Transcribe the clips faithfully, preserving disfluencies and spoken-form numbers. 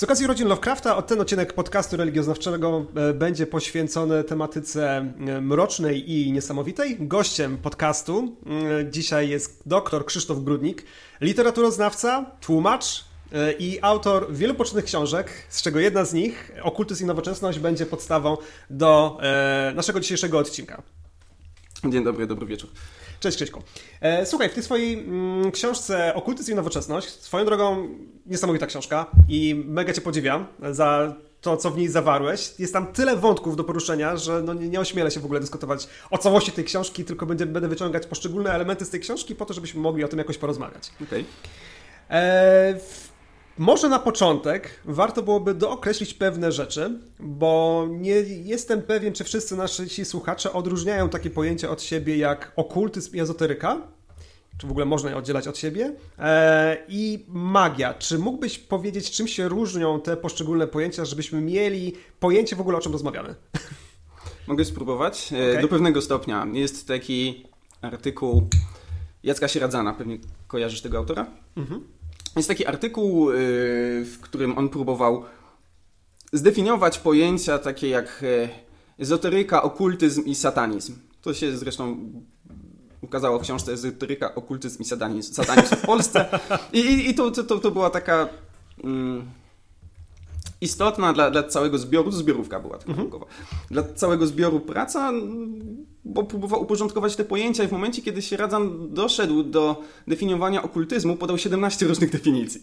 Z okazji urodzin Lovecrafta ten odcinek podcastu religioznawczego będzie poświęcony tematyce mrocznej i niesamowitej. Gościem podcastu dzisiaj jest dr Krzysztof Grudnik, literaturoznawca, tłumacz i autor wielu pocztnych książek, z czego jedna z nich, Okultyzm i Nowoczesność, będzie podstawą do naszego dzisiejszego odcinka. Dzień dobry, dobry wieczór. Cześć Krzyśku. Słuchaj, w tej swojej książce Okultyzm i Nowoczesność, swoją drogą niesamowita książka i mega cię podziwiam za to, co w niej zawarłeś. Jest tam tyle wątków do poruszenia, że no nie ośmielę się w ogóle dyskutować o całości tej książki, tylko będę, będę wyciągać poszczególne elementy z tej książki po to, żebyśmy mogli o tym jakoś porozmawiać. Okej. Okay. Może na początek warto byłoby dookreślić pewne rzeczy, bo nie jestem pewien, czy wszyscy nasi słuchacze odróżniają takie pojęcia od siebie jak okultyzm i ezoteryka, czy w ogóle można je oddzielać od siebie, eee, i magia. Czy mógłbyś powiedzieć, czym się różnią te poszczególne pojęcia, żebyśmy mieli pojęcie w ogóle, o czym rozmawiamy? Mogę spróbować? Okay. Do pewnego stopnia. Jest taki artykuł Jacka Sieradzana, pewnie kojarzysz tego autora? Mhm. Jest taki artykuł, w którym on próbował zdefiniować pojęcia takie jak ezoteryka, okultyzm i satanizm. To się zresztą ukazało w książce Ezoteryka, okultyzm i satanizm, satanizm w Polsce. I, i to, to, to była taka um, istotna dla, dla całego zbioru, zbiorówka była taka naukowa, dla całego zbioru praca, bo próbował uporządkować te pojęcia i w momencie, kiedy Sieradzan doszedł do definiowania okultyzmu, podał siedemnaście różnych definicji,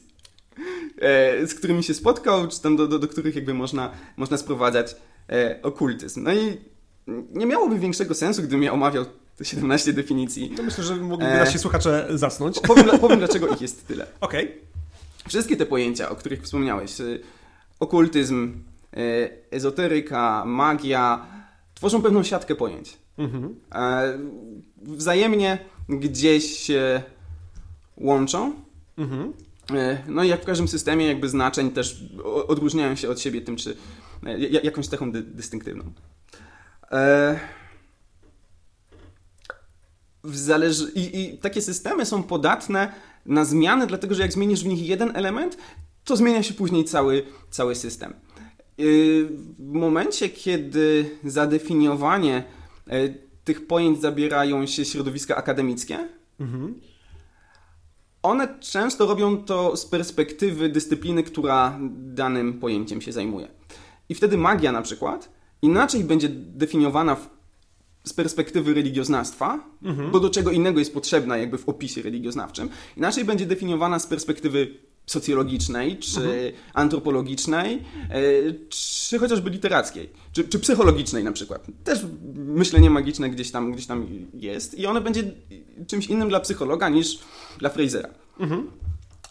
z którymi się spotkał, czy tam do, do, do których jakby można, można sprowadzać okultyzm. No i nie miałoby większego sensu, gdybym ja omawiał te siedemnaście definicji. No myślę, że mogliby e... nasi słuchacze zasnąć. Powiem, powiem dlaczego ich jest tyle. Okej. Okay. Wszystkie te pojęcia, o których wspomniałeś, okultyzm, ezoteryka, magia, tworzą pewną siatkę pojęć. Mhm. Wzajemnie gdzieś się łączą. Mhm. No i jak w każdym systemie jakby znaczeń też odróżniają się od siebie tym, czy jakąś cechą dy- dystynktywną. W zależy... I, I takie systemy są podatne na zmiany, dlatego że jak zmienisz w nich jeden element, to zmienia się później cały, cały system. W momencie, kiedy zadefiniowanie tych pojęć zabierają się środowiska akademickie. Mhm. One często robią to z perspektywy dyscypliny, która danym pojęciem się zajmuje. I wtedy magia na przykład inaczej będzie definiowana w, z perspektywy religioznawstwa, mhm. bo do czego innego jest potrzebna jakby w opisie religioznawczym. Inaczej będzie definiowana z perspektywy socjologicznej, czy mhm. antropologicznej, czy chociażby literackiej, czy, czy psychologicznej na przykład. Też myślenie magiczne gdzieś tam, gdzieś tam jest i ono będzie czymś innym dla psychologa niż dla Frazera. Mhm.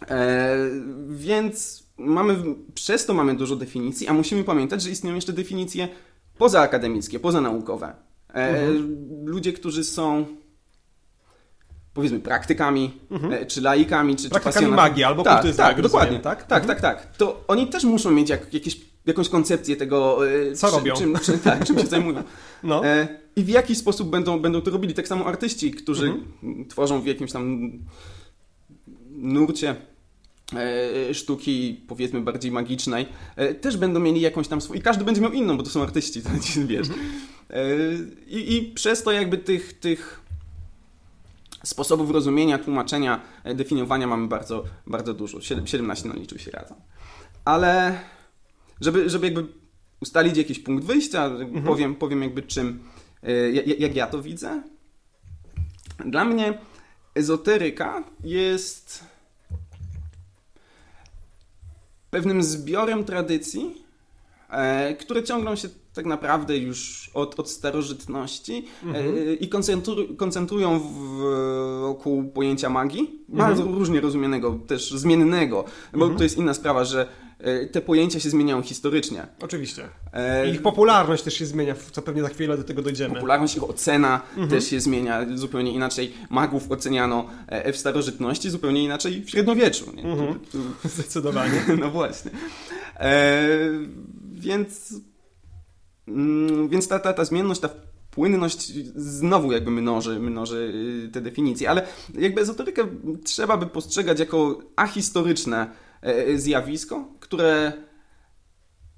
E, więc mamy, przez to mamy dużo definicji, a musimy pamiętać, że istnieją jeszcze definicje pozaakademickie, pozanaukowe. E, mhm. Ludzie, którzy są... powiedzmy praktykami, mhm. czy laikami, czy, praktykami czy pasjonami. Magii albo tak, kultyzmu. Tak, dokładnie. Tak, tak, mhm. tak, tak. To oni też muszą mieć jak, jakieś, jakąś koncepcję tego, co czy, robią. Czym, czy, tak, czym się zajmują. No. E, I w jaki sposób będą, będą to robili. Tak samo artyści, którzy mhm. tworzą w jakimś tam nurcie e, sztuki, powiedzmy bardziej magicznej, e, też będą mieli jakąś tam swoją... I każdy będzie miał inną, bo to są artyści, to wiesz. Mhm. E, i, I przez to jakby tych... tych sposobów rozumienia, tłumaczenia, definiowania mamy bardzo, bardzo dużo. siedemnaście naliczył się razem. Ale żeby, żeby jakby ustalić jakiś punkt wyjścia, mhm. powiem, powiem jakby czym, jak, jak ja to widzę. Dla mnie ezoteryka jest pewnym zbiorem tradycji, które ciągną się tak naprawdę już od, od starożytności mhm. i koncentru, koncentrują w, wokół pojęcia magii, bardzo mhm. różnie rozumianego, też zmiennego, bo mhm. to jest inna sprawa, że te pojęcia się zmieniają historycznie. Oczywiście. I ich popularność też się zmienia, co pewnie za chwilę do tego dojdziemy. Popularność, ich ocena mhm. też się zmienia zupełnie inaczej. Magów oceniano w starożytności, zupełnie inaczej w średniowieczu. Nie? Mhm. Zdecydowanie. No właśnie. E, więc... Więc ta, ta, ta zmienność, ta płynność znowu jakby mnoży, mnoży te definicje, ale jakby ezoterykę trzeba by postrzegać jako ahistoryczne zjawisko, które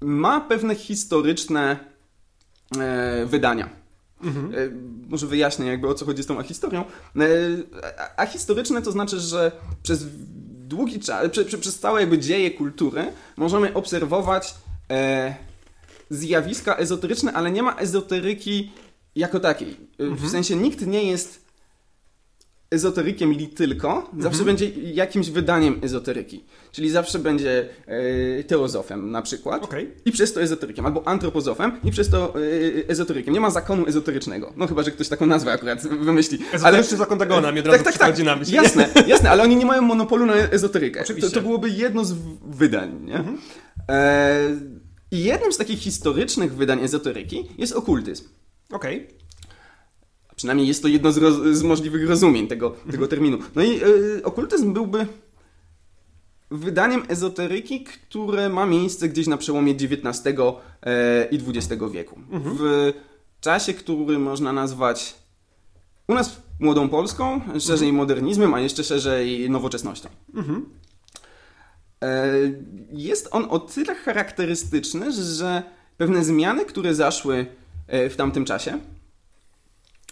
ma pewne historyczne e, wydania. Mhm. E, może wyjaśnię jakby o co chodzi z tą ahistorią. E, a, ahistoryczne to znaczy, że przez długi czas, prze, prze, przez całe jakby dzieje kultury możemy obserwować e, zjawiska ezoteryczne, ale nie ma ezoteryki jako takiej. E, mhm. W sensie nikt nie jest ezoterykiem li tylko, zawsze mhm. będzie jakimś wydaniem ezoteryki. Czyli zawsze będzie e, teozofem na przykład okay. i przez to ezoterykiem, albo antropozofem i przez to e, ezoterykiem. Nie ma zakonu ezoterycznego. No chyba, że ktoś taką nazwę akurat wymyśli. Ezoteryczny ale... zakon Dagona, mnie od razu tak, tak, tak. na myśl. Jasne, jasne, ale oni nie mają monopolu na ezoterykę. To, to byłoby jedno z wydań, nie? Mhm. E, I jednym z takich historycznych wydań ezoteryki jest okultyzm. Okej. Okay. Przynajmniej jest to jedno z, roz, z możliwych rozumień tego, tego terminu. No i y, okultyzm byłby wydaniem ezoteryki, które ma miejsce gdzieś na przełomie dziewiętnastego e, i dwudziestego wieku. Mhm. W czasie, który można nazwać u nas młodą Polską, szerzej mhm. modernizmem, a jeszcze szerzej nowoczesnością. Mhm. E, jest on o tyle charakterystyczny, że pewne zmiany, które zaszły e, w tamtym czasie,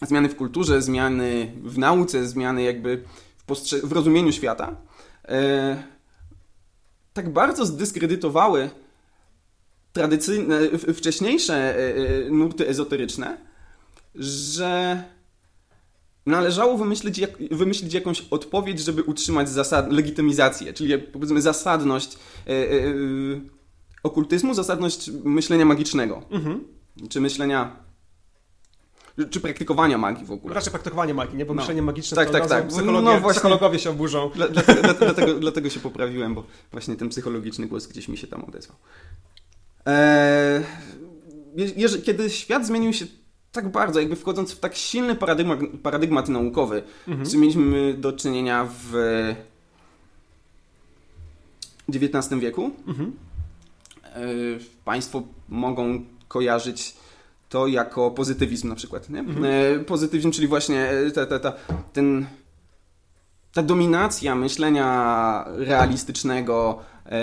zmiany w kulturze, zmiany w nauce, zmiany jakby w, postrze- w rozumieniu świata, e, tak bardzo zdyskredytowały tradycyjne, wcześniejsze e, nurty ezoteryczne, że należało wymyślić, jak, wymyślić jakąś odpowiedź, żeby utrzymać zasad- legitymizację, czyli powiedzmy zasadność e, e, okultyzmu, zasadność myślenia magicznego, mhm. czy myślenia... Czy praktykowania magii w ogóle. Raczej praktykowanie magii, nie? Bo no. myślenie magiczne tak, to tak, tak. No psychologowie się oburzą. Dla, dla, dla, dlatego, dlatego się poprawiłem, bo właśnie ten psychologiczny głos gdzieś mi się tam odezwał. Eee, jeż, kiedy świat zmienił się tak bardzo, jakby wchodząc w tak silny paradygmat, paradygmat naukowy, mhm. że mieliśmy do czynienia w dziewiętnastym wieku, mhm. eee, państwo mogą kojarzyć to jako pozytywizm na przykład. Nie? Mhm. Pozytywizm, czyli właśnie ta, ta, ta, ten, ta dominacja myślenia realistycznego, e,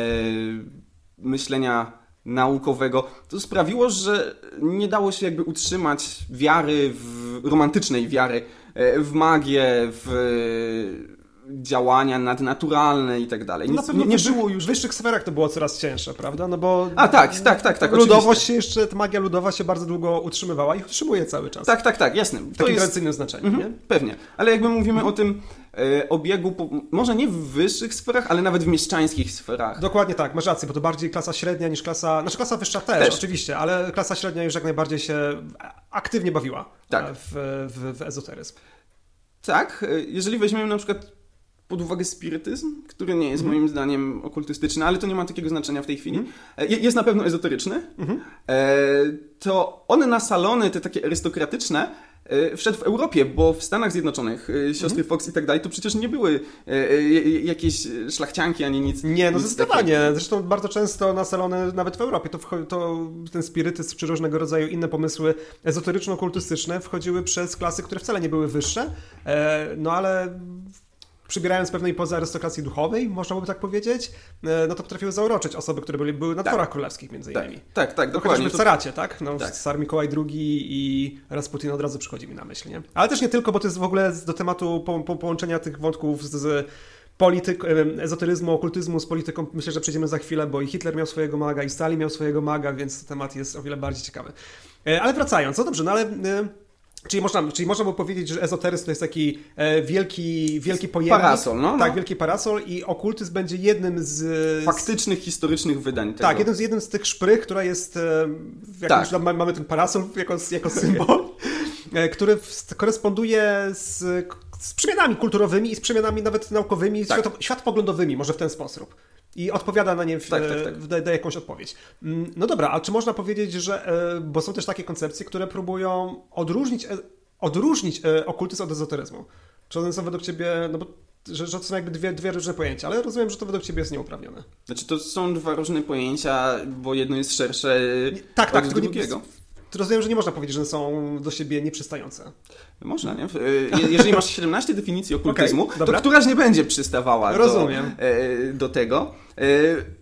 myślenia naukowego, to sprawiło, że nie dało się jakby utrzymać wiary, w, romantycznej wiary w magię, w... działania nadnaturalne i tak dalej. Nic, na pewno nie było już w wyższych sferach to było coraz cięższe, prawda? No bo A tak, tak, tak, tak. Ludowość się jeszcze, ta magia ludowa się bardzo długo utrzymywała i utrzymuje cały czas. Tak, tak, tak, jasne. W takim tradycyjnym znaczeniu, nie? Pewnie. Ale jakby mówimy mhm. o tym e, obiegu, po, może nie w wyższych sferach, ale nawet w mieszczańskich sferach. Dokładnie tak, masz rację, bo to bardziej klasa średnia niż klasa, znaczy klasa wyższa też, też. oczywiście, ale klasa średnia już jak najbardziej się aktywnie bawiła tak. w, w, w ezoteryzm. Tak, jeżeli weźmiemy na przykład pod uwagę spirytyzm, który nie jest mhm. moim zdaniem okultystyczny, ale to nie ma takiego znaczenia w tej chwili, mhm. jest na pewno ezoteryczny, mhm. to on na salony, te takie arystokratyczne, wszedł w Europie, bo w Stanach Zjednoczonych siostry mhm. Fox i tak dalej, to przecież nie były jakieś szlachcianki ani nic. Nie, no nic zdecydowanie. Takiego. Zresztą bardzo często na salony, nawet w Europie, to, wcho- to ten spirytyzm czy różnego rodzaju inne pomysły ezoteryczno-okultystyczne wchodziły przez klasy, które wcale nie były wyższe, no ale... przybierając pewnej pozy arystokracji duchowej, można by tak powiedzieć, no to potrafiły zauroczyć osoby, które byli, były na tak. dworach królewskich między innymi. Tak, tak, tak dokładnie. W caracie, tak? No, tak. Car Mikołaj drugi i Rasputin od razu przychodzi mi na myśl, nie? Ale też nie tylko, bo to jest w ogóle do tematu po, po, połączenia tych wątków z, z polityk, ezoteryzmu, okultyzmu z polityką, myślę, że przejdziemy za chwilę, bo i Hitler miał swojego maga, i Stalin miał swojego maga, więc temat jest o wiele bardziej ciekawy. Ale wracając, no dobrze, no ale... Czyli można, czyli można by powiedzieć, że ezoteryzm to jest taki e, wielki, wielki pojemnik. Parasol, no, no. Tak, wielki parasol i okultyzm będzie jednym z... faktycznych, historycznych wydań tego. Tak, jednym z, jednym z tych szprych, która jest... E, jakimś, tak. Mamy ten parasol jako, jako symbol, e, który w, koresponduje z, z przemianami kulturowych i z przemianami nawet naukowymi, tak. świat, światopoglądowymi, może w ten sposób. I odpowiada na nie, w, tak, tak, tak. daje da jakąś odpowiedź. No dobra, a czy można powiedzieć, że... Bo są też takie koncepcje, które próbują odróżnić, odróżnić okultyzm od ezoteryzmu. Czy one są według ciebie... No bo, że, że to są jakby dwie, dwie różne pojęcia, ale rozumiem, że to według ciebie jest nieuprawnione. Znaczy to są dwa różne pojęcia, bo jedno jest szersze nie, tak, od tak, drugiego. Tylko nie, rozumiem, że nie można powiedzieć, że są do siebie nieprzystające. Można, nie? Jeżeli masz siedemnaście definicji okultyzmu, okay, to któraś nie będzie przystawała rozumiem. Do, do tego.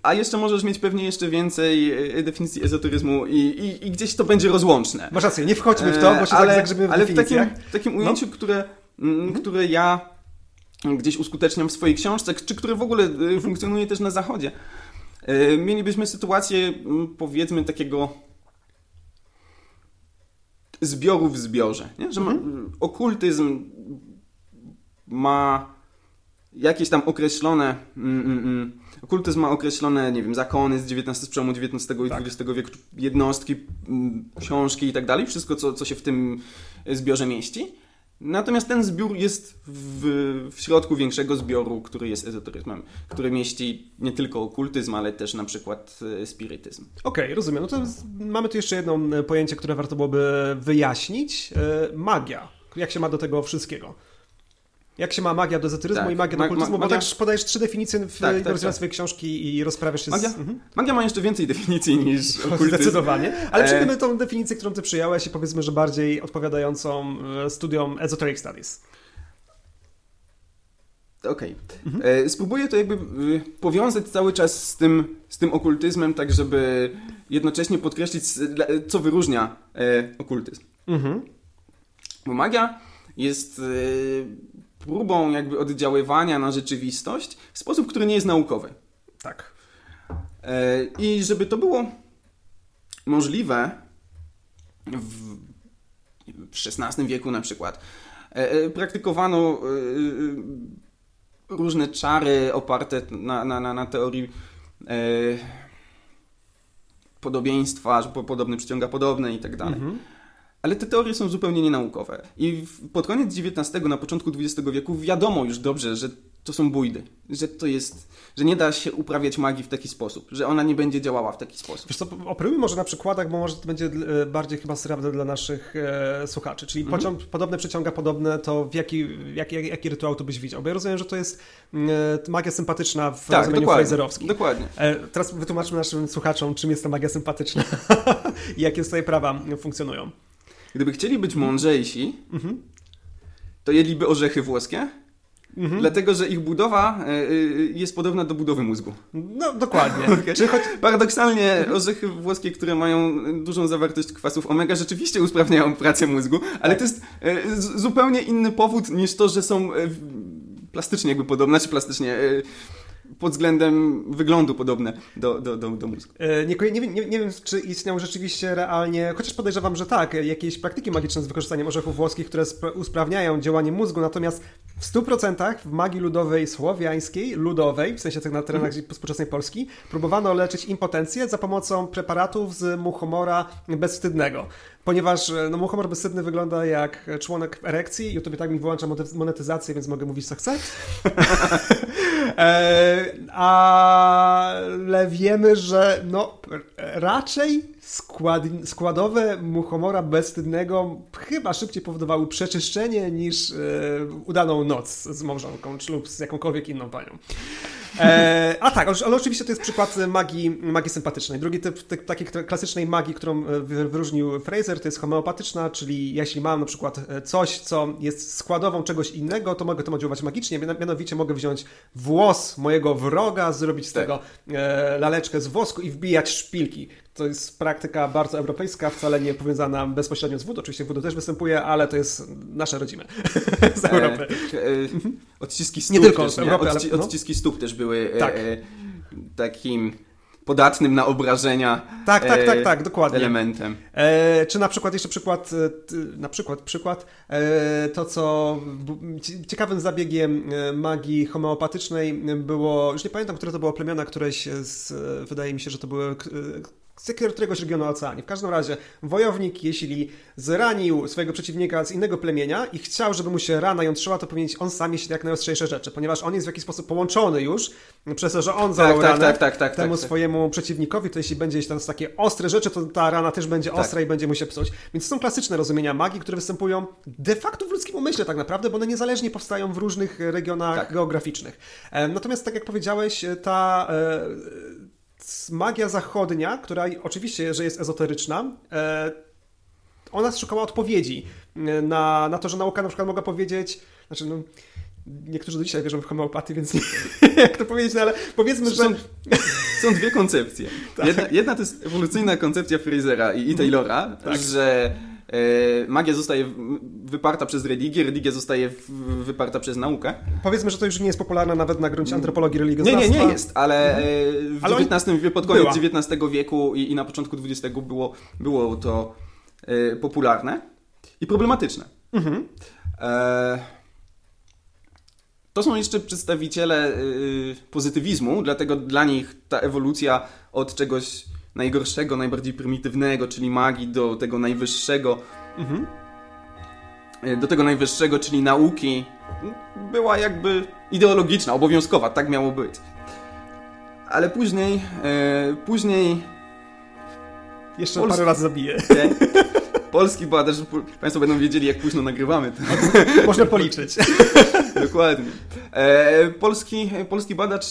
A jeszcze możesz mieć pewnie jeszcze więcej definicji ezoteryzmu i, i, i gdzieś to będzie rozłączne. Masz rację, nie wchodźmy w to, bo się ale, tak zagrzebiemy w ale definicjach. Ale w takim, takim ujęciu, no. które, mm, które ja gdzieś uskuteczniam w swojej książce, czy które w ogóle funkcjonuje też na Zachodzie, mielibyśmy sytuację, powiedzmy, takiego zbioru w zbiorze, nie? Że ma, mhm. okultyzm ma jakieś tam określone mm, mm, okultyzm ma określone, nie wiem, zakony z dziewiętnastego, z przełomu dziewiętnastego i tak. dwudziestego wieku, jednostki, książki i tak dalej, wszystko co, co się w tym zbiorze mieści. Natomiast ten zbiór jest w, w środku większego zbioru, który jest ezoteryzmem, który mieści nie tylko okultyzm, ale też na przykład spirytyzm. Okej, okay, rozumiem. No to jest, mamy tu jeszcze jedno pojęcie, które warto byłoby wyjaśnić. Magia. Jak się ma do tego wszystkiego? Jak się ma magia do ezoteryzmu tak. i magia do okultyzmu? Ma- ma- magia... Bo tak podajesz trzy definicje w tak, tak, rozdziale tak. swojej książki i rozprawiasz się magia? z... Mhm. Magia ma jeszcze więcej definicji niż okultyzm. Zdecydowanie. Ale przyjmiemy tą definicję, którą ty przyjąłeś i powiedzmy, że bardziej odpowiadającą studiom esoteric studies. Okej. Okay. Mhm. Spróbuję to jakby powiązać cały czas z tym, z tym okultyzmem, tak żeby jednocześnie podkreślić, co wyróżnia okultyzm. Mhm. Bo magia jest... próbą jakby oddziaływania na rzeczywistość w sposób, który nie jest naukowy. Tak. I żeby to było możliwe w, w szesnastym wieku na przykład praktykowano różne czary oparte na, na, na, na teorii podobieństwa, że podobny przyciąga podobne i tak dalej. Mhm. Ale te teorie są zupełnie nienaukowe. I pod koniec dziewiętnastego, na początku dwudziestego wieku wiadomo już dobrze, że to są bójdy. Że to jest, że nie da się uprawiać magii w taki sposób. Że ona nie będzie działała w taki sposób. Wiesz co, operujmy może na przykładach, bo może to będzie bardziej chyba sprawne dla naszych e, słuchaczy. Czyli mhm. pociąg, podobne przyciąga podobne, to w jaki, jak, jak, jaki rytuał to byś widział? Bo ja rozumiem, że to jest e, magia sympatyczna w tak, rozumieniu frazerowskim. Dokładnie. E, teraz wytłumaczmy naszym słuchaczom, czym jest ta magia sympatyczna i jakie swoje prawa funkcjonują. Gdyby chcieli być mądrzejsi, mm-hmm. to jedliby orzechy włoskie, mm-hmm. dlatego że ich budowa y, jest podobna do budowy mózgu. No, dokładnie. Okay. Czy choć... Paradoksalnie orzechy włoskie, które mają dużą zawartość kwasów omega, rzeczywiście usprawniają pracę mózgu, ale to jest y, z, zupełnie inny powód niż to, że są y, plastycznie jakby podobne, czy plastycznie... Y, pod względem wyglądu podobne do, do, do, do mózgu. Nie, nie, nie, nie wiem, czy istniały rzeczywiście realnie, chociaż podejrzewam, że tak, jakieś praktyki magiczne z wykorzystaniem orzechów włoskich, które sp- usprawniają działanie mózgu, natomiast w stu procentach w magii ludowej słowiańskiej, ludowej, w sensie tak na terenach mm. współczesnej Polski, próbowano leczyć impotencję za pomocą preparatów z muchomora bezwstydnego. Ponieważ no, muchomor bezstydny wygląda jak członek erekcji, YouTube tak mi wyłącza monetyzację, więc mogę mówić co chcę. e, ale wiemy, że no, raczej skład, składowe muchomora bezstydnego chyba szybciej powodowały przeczyszczenie niż e, udaną noc z małżonką czy lub z jakąkolwiek inną panią. E, a tak, ale oczywiście to jest przykład magii, magii sympatycznej. Drugi typ, typ takiej klasycznej magii, którą wyróżnił Frazer, to jest homeopatyczna, czyli jeśli mam na przykład coś, co jest składową czegoś innego, to mogę to oddziaływać magicznie. Mianowicie mogę wziąć włos mojego wroga, zrobić z tego e, laleczkę z wosku i wbijać szpilki. To jest praktyka bardzo europejska, wcale nie powiązana bezpośrednio z wód. Oczywiście wód też występuje, ale to jest nasze rodzime z Europy. E, e, odciski stóp nie tylko też, z Europy, Odci- ale, no. Odciski stóp też były tak. e, e, takim podatnym na obrażenia tak, tak, tak, tak, dokładnie. Elementem. E, czy na przykład, jeszcze przykład, na przykład, przykład e, to, co ciekawym zabiegiem magii homeopatycznej było, już nie pamiętam, które to było plemiona, któreś z, wydaje mi się, że to były z któregoś regionu Oceanii. W każdym razie wojownik, jeśli zranił swojego przeciwnika z innego plemienia i chciał, żeby mu się rana jątrzyła, to powinien on sam jeść jak najostrzejsze rzeczy, ponieważ on jest w jakiś sposób połączony już przez to, że on zadał tak, ranę tak, tak, tak, temu tak, tak. swojemu przeciwnikowi, to jeśli będzie jeść tam takie ostre rzeczy, to ta rana też będzie tak. ostra i będzie mu się psuć. Więc to są klasyczne rozumienia magii, które występują de facto w ludzkim umyśle tak naprawdę, bo one niezależnie powstają w różnych regionach tak. geograficznych. Natomiast tak jak powiedziałeś, ta... magia zachodnia, która oczywiście, że jest ezoteryczna, ona szukała odpowiedzi na, na to, że nauka na przykład mogła powiedzieć, znaczy no, niektórzy do dzisiaj wierzą w homeopatię, więc nie jak to powiedzieć, no ale powiedzmy, że... Są, są dwie koncepcje. Tak. Jedna, jedna to jest ewolucyjna koncepcja Frazera i, i Taylora, tak. że e, magia zostaje wyparta przez religię, religia zostaje w, wyparta przez naukę. Powiedzmy, że to już nie jest popularne nawet na gruncie antropologii religioznawstwa. Nie, nie, nie jest, ale mhm. w ale dziewiętnastym wieku, pod koniec była. dziewiętnastego wieku i, i na początku dwudziestego było, było to e, popularne i problematyczne. Mhm. E, To są jeszcze przedstawiciele yy, pozytywizmu, dlatego dla nich ta ewolucja od czegoś najgorszego, najbardziej prymitywnego, czyli magii, do tego najwyższego, mhm. yy, do tego najwyższego, czyli nauki, yy, była jakby ideologiczna, obowiązkowa, tak miało być. Ale później, yy, później... Jeszcze Polski... parę lat zabiję. Polski badaż, Państwo będą wiedzieli, jak późno nagrywamy to. Można policzyć. Dokładnie. E, polski, polski badacz,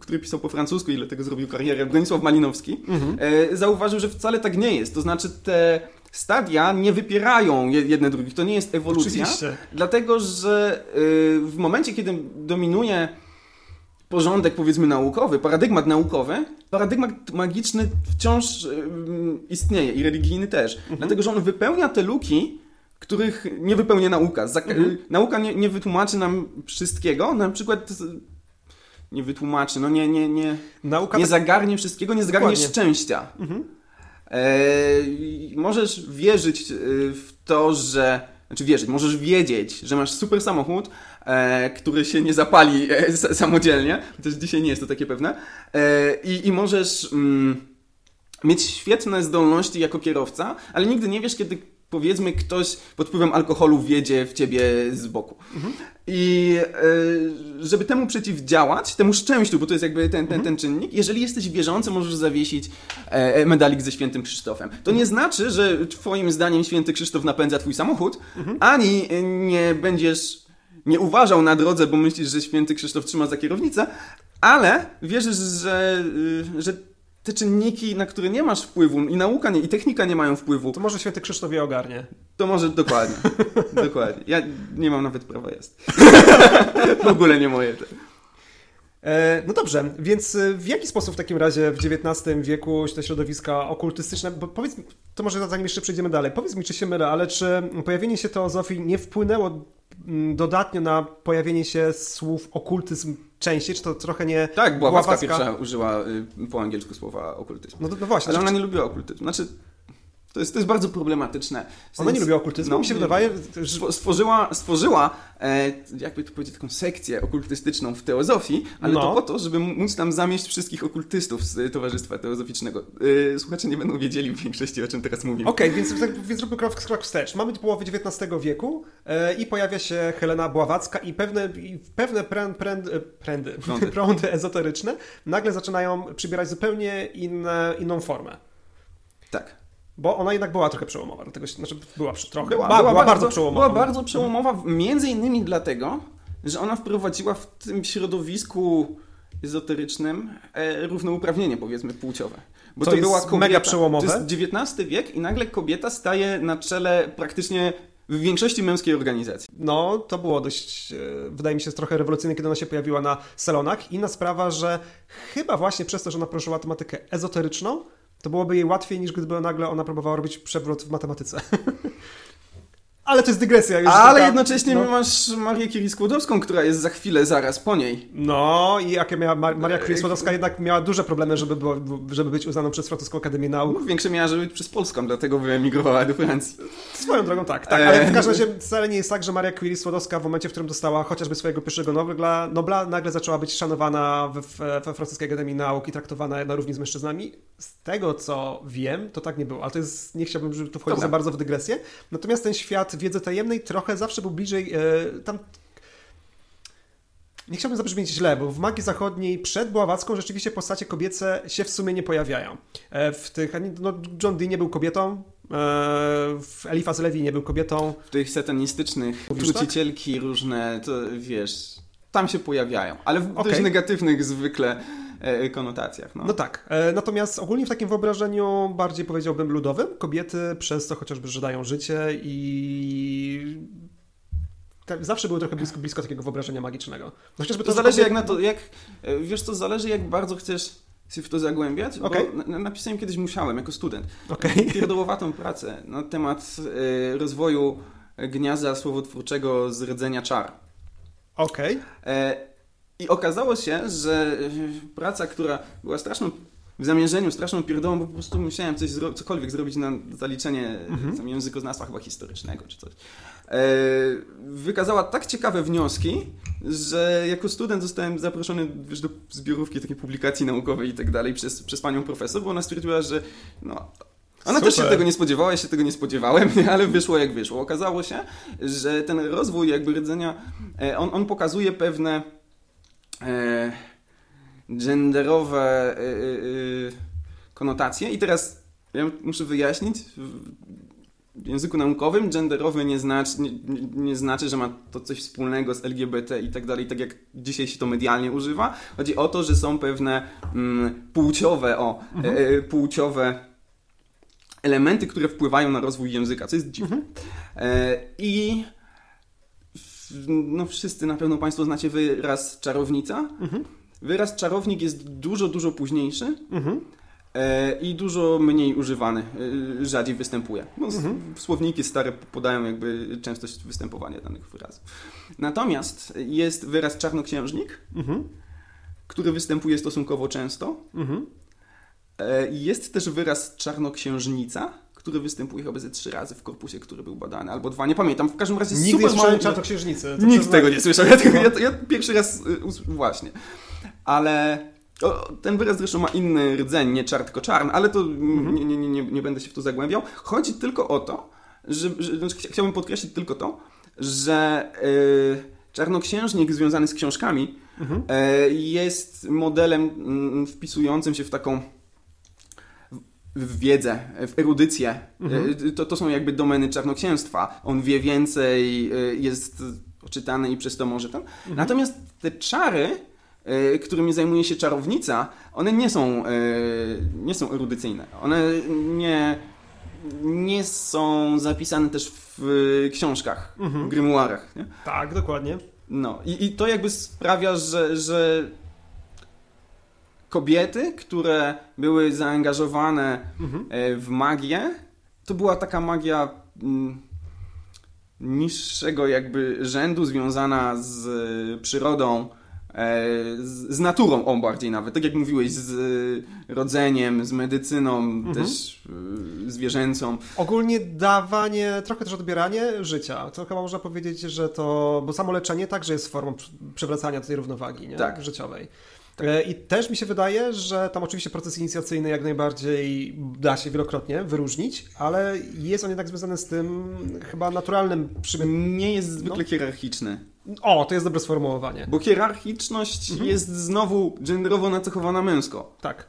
który pisał po francusku i dlatego zrobił karierę, Bronisław Malinowski, mhm. e, zauważył, że wcale tak nie jest. To znaczy te stadia nie wypierają jedne drugich. To nie jest ewolucja. Oczywiście. Dlatego, że e, w momencie, kiedy dominuje porządek, powiedzmy, naukowy, paradygmat naukowy, paradygmat magiczny wciąż e, istnieje i religijny też. Mhm. Dlatego, że on wypełnia te luki, których nie wypełnia nauka. Zaka- mhm. Nauka nie, nie wytłumaczy nam wszystkiego, na przykład nie wytłumaczy, no nie, nie, nie, nauka nie tak... zagarnie wszystkiego, nie zagarnie Dokładnie. szczęścia. Mhm. Eee, możesz wierzyć w to, że, znaczy wierzyć, możesz wiedzieć, że masz super samochód, e, który się nie zapali e, s- samodzielnie, chociaż dzisiaj nie jest to takie pewne, e, i, i możesz mm, mieć świetne zdolności jako kierowca, ale nigdy nie wiesz, kiedy powiedzmy, ktoś pod wpływem alkoholu wjedzie w ciebie z boku. Mhm. I y, żeby temu przeciwdziałać, temu szczęściu, bo to jest jakby ten, ten, mhm. ten czynnik, jeżeli jesteś wierzący, możesz zawiesić e, medalik ze świętym Krzysztofem. To mhm. nie znaczy, że twoim zdaniem święty Krzysztof napędza twój samochód, mhm. ani nie będziesz nie uważał na drodze, bo myślisz, że święty Krzysztof trzyma za kierownicę, ale wierzysz, że... Y, że te czynniki, na które nie masz wpływu, i nauka nie, i technika nie mają wpływu. To może święty Krzysztof je ogarnie. To może, dokładnie. dokładnie. Ja nie mam nawet prawa jazdy. W ogóle nie moje. E, no dobrze, więc w jaki sposób w takim razie w dziewiętnastym wieku te środowiska okultystyczne, bo powiedz mi, to może zanim jeszcze przejdziemy dalej, powiedz mi, czy się mylę, ale czy pojawienie się teozofii nie wpłynęło dodatnio na pojawienie się słów okultyzm częściej, czy to trochę nie... Tak, Bławacka pierwsza użyła y, po angielsku słowa okultyzm. No, no właśnie. Ale ona nie lubiła okultyzmu. Znaczy, to jest, to jest bardzo problematyczne. W sensie, ona nie lubiła okultyzmu? No, mi się wydawaje... Że... Stworzyła, stworzyła e, jakby to powiedzieć, taką sekcję okultystyczną w teozofii, ale no. to po to, żeby móc tam zamieść wszystkich okultystów z Towarzystwa Teozoficznego. E, słuchacze nie będą wiedzieli w większości, o czym teraz mówimy. Okej, okay, więc, tak, więc zróbmy krok, krok wstecz. Mamy połowę dziewiętnastego wieku e, i pojawia się Helena Bławacka i pewne, i pewne pręd, pręd, prędy, prądy. prądy ezoteryczne nagle zaczynają przybierać zupełnie inne, inną formę. Tak. Bo ona jednak była trochę przełomowa, dlatego znaczy była trochę, była, była, była bardzo, bardzo przełomowa. Była bardzo przełomowa, między innymi dlatego, że ona wprowadziła w tym środowisku ezoterycznym e, równouprawnienie, powiedzmy, płciowe. Bo to, to jest była kobieta, mega przełomowe. To jest dziewiętnasty wiek i nagle kobieta staje na czele praktycznie w większości męskiej organizacji. No, to było dość, wydaje mi się, trochę rewolucyjne, kiedy ona się pojawiła na salonach. Inna sprawa, że chyba właśnie przez to, że ona poruszyła tematykę ezoteryczną, to byłoby jej łatwiej, niż gdyby nagle ona próbowała robić przewrót w matematyce. Ale to jest dygresja. Już Ale taka, jednocześnie no. masz Marię Curie Skłodowską, która jest za chwilę, zaraz po niej. No i jakie miała Mar- Maria Curie Skłodowska jednak miała duże problemy, żeby, było, żeby być uznaną przez Francuską Akademię Nauk. No, większe miała, żeby być przez Polską, dlatego wyemigrowała do Francji. Swoją drogą tak, tak. Ale w każdym razie wcale nie jest tak, że Maria Curie Skłodowska w momencie, w którym dostała chociażby swojego pierwszego Nobla, Nobla nagle zaczęła być szanowana we, we Francuskiej Akademii Nauk i traktowana na równi z mężczyznami. Z tego, co wiem, to tak nie było. Ale to jest, nie chciałbym, żeby tu wchodzić Dobra. za bardzo w dygresję. Natomiast ten świat wiedzy tajemnej trochę zawsze był bliżej yy, tam... Nie chciałbym zabrzmieć źle, bo w magii zachodniej przed Bławacką rzeczywiście postacie kobiece się w sumie nie pojawiają. E, w tych, no, John Dee nie był kobietą, e, Eliphas Levi nie był kobietą. W tych satanistycznych trucicielki tak? różne, to wiesz, tam się pojawiają, ale w okay. dość negatywnych zwykle konotacjach. No, no tak. Natomiast ogólnie w takim wyobrażeniu bardziej, powiedziałbym, ludowym kobiety przez to chociażby, że dają życie i... zawsze były trochę blisko, blisko takiego wyobrażenia magicznego. No to, to zależy kobiet... jak na to, jak, wiesz co, zależy jak bardzo chcesz się w to zagłębiać, okay. Bo napisałem kiedyś, musiałem, jako student, okay. pierdołowatą pracę na temat y, rozwoju gniazda słowotwórczego z rdzenia czar. Okej. Okay. I okazało się, że praca, która była straszną, w zamierzeniu straszną pierdołą, bo po prostu musiałem coś, zro- cokolwiek zrobić na zaliczenie mm-hmm. językoznawstwa chyba historycznego czy coś. E, wykazała tak ciekawe wnioski, że jako student zostałem zaproszony, wiesz, do zbiorówki takiej publikacji naukowej i tak dalej przez, przez panią profesor, bo ona stwierdziła, że no... Ona Super. też się tego nie spodziewała, ja się tego nie spodziewałem, ale wyszło jak wyszło. Okazało się, że ten rozwój jakby rdzenia, on, on pokazuje pewne e, genderowe e, e, konotacje i teraz ja muszę wyjaśnić, w języku naukowym genderowy nie znaczy, nie, nie znaczy, że ma to coś wspólnego z L G B T i tak dalej, tak jak dzisiaj się to medialnie używa. Chodzi o to, że są pewne mm, płciowe, o, mhm. e, płciowe elementy, które wpływają na rozwój języka, co jest dziwne. E, I no wszyscy, na pewno Państwo znacie wyraz czarownica. Mhm. Wyraz czarownik jest dużo, dużo późniejszy mhm. e, i dużo mniej używany, e, rzadziej występuje. No, mhm. Słowniki stare podają jakby częstość występowania danych wyrazów. Natomiast jest wyraz czarnoksiężnik, mhm. który występuje stosunkowo często. Mhm. Jest też wyraz czarnoksiężnica, który występuje chyba ze trzy razy w korpusie, który był badany, albo dwa, nie pamiętam. W każdym razie Nigdy super nie słyszałem czarnoksiężnicy. Nikt znaczy... tego nie słyszał. Ja, tego, ja, ja pierwszy raz właśnie. Ale o, ten wyraz zresztą ma inny rdzeń, nie czar, tylko czarn, ale to mhm. nie, nie, nie, nie będę się w to zagłębiał. Chodzi tylko o to, że, że ch- chciałbym podkreślić tylko to, że yy, czarnoksiężnik związany z książkami mhm. yy, jest modelem yy, wpisującym się w taką w wiedzę, w erudycję. Mhm. To, to są jakby domeny czarnoksięstwa. On wie więcej, jest oczytany i przez to może tam. Mhm. Natomiast te czary, którymi zajmuje się czarownica, one nie są, nie są erudycyjne. One nie, nie są zapisane też w książkach, mhm. grymuarach. Nie? Tak, dokładnie. No i, i to jakby sprawia, że... że kobiety, które były zaangażowane mhm. w magię, to była taka magia niższego jakby rzędu związana z przyrodą, z naturą, o bardziej nawet, tak jak mówiłeś, z rodzeniem, z medycyną, mhm. też zwierzęcą. Ogólnie dawanie, trochę też odbieranie życia. To chyba można powiedzieć, że to, bo samo leczenie także jest formą przywracania tej równowagi, nie? Tak. życiowej. Tak. I też mi się wydaje, że tam oczywiście proces inicjacyjny jak najbardziej da się wielokrotnie wyróżnić, ale jest on jednak związany z tym chyba naturalnym przymiotnikiem. Nie jest zwykle no. hierarchiczny. O, to jest dobre sformułowanie. Bo hierarchiczność mhm. jest znowu genderowo nacechowana męsko. Tak.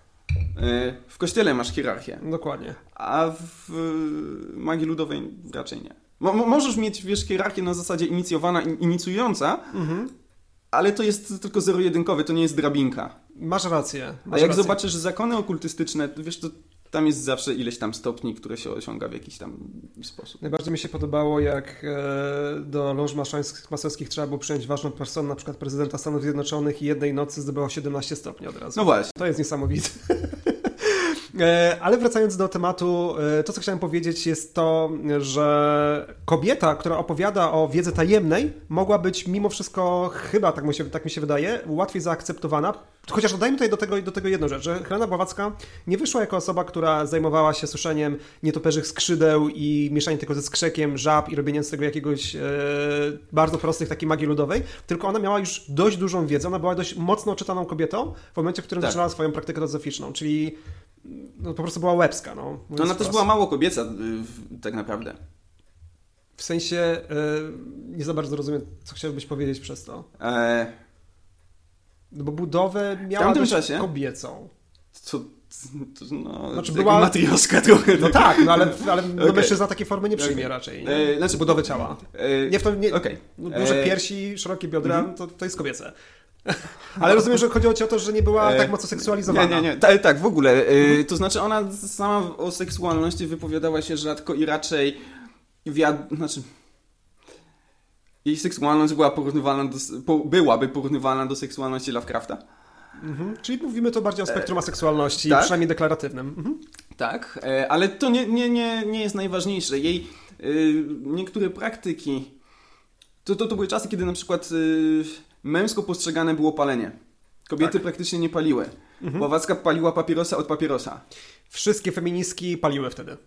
W kościele masz hierarchię. Dokładnie. A w magii ludowej raczej nie. Mo- możesz mieć, wiesz, hierarchię na zasadzie inicjowana, inicjująca, mhm. ale to jest tylko zero-jedynkowe, to nie jest drabinka. Masz rację. Masz A jak rację. zobaczysz zakony okultystyczne, to wiesz, to tam jest zawsze ileś tam stopni, które się osiąga w jakiś tam sposób. Najbardziej mi się podobało, jak do loż masońskich trzeba było przyjąć ważną personę, na przykład prezydenta Stanów Zjednoczonych, i jednej nocy zdobyło siedemnaście stopni od razu. No właśnie. To jest niesamowite. Ale wracając do tematu, to co chciałem powiedzieć jest to, że kobieta, która opowiada o wiedzy tajemnej, mogła być mimo wszystko chyba, tak mi się, tak mi się wydaje, łatwiej zaakceptowana. Chociaż dodajmy tutaj do tego, do tego jedną rzecz, że Helena Bławacka nie wyszła jako osoba, która zajmowała się suszeniem nietoperzych skrzydeł i mieszaniem tylko ze skrzekiem żab i robieniem z tego jakiegoś e, bardzo prostych takiej magii ludowej, tylko ona miała już dość dużą wiedzę, ona była dość mocno czytaną kobietą w momencie, w którym tak. zaczynała swoją praktykę teozoficzną, czyli no, po prostu była łebska. No, no ona też była mało kobieca tak naprawdę. W sensie yy, nie za bardzo rozumiem, co chciałbyś powiedzieć przez to. E... No bo budowę miała dość czasie kobiecą. To, to, no, znaczy była matrioska trochę. No tak, no, ale, ale okay. no, mężczyzna takiej formy nie przyjmie okay. raczej. Nie? E, znaczy budowę ciała. E... Nie w to, nie, okay. Duże e... piersi, szerokie biodra, mm-hmm. to, to jest kobiece. Ale rozumiem, że chodziło ci o to, że nie była tak mocno seksualizowana. Nie, nie, nie. Tak, tak, w ogóle. Yy, to znaczy ona sama o seksualności wypowiadała się rzadko i raczej wiad... znaczy... jej seksualność była porównywalna do... po... byłaby porównywalna do seksualności Lovecrafta. Mhm. Czyli mówimy to bardziej o spektrum aseksualności, tak? Przynajmniej deklaratywnym. Mhm. Tak, ale to nie, nie, nie, nie jest najważniejsze. Jej yy, niektóre praktyki... To, to, to były czasy, kiedy na przykład... Yy... męsko postrzegane było palenie. Kobiety tak. praktycznie nie paliły. Mhm. Bławacka paliła papierosa od papierosa. Wszystkie feministki paliły wtedy.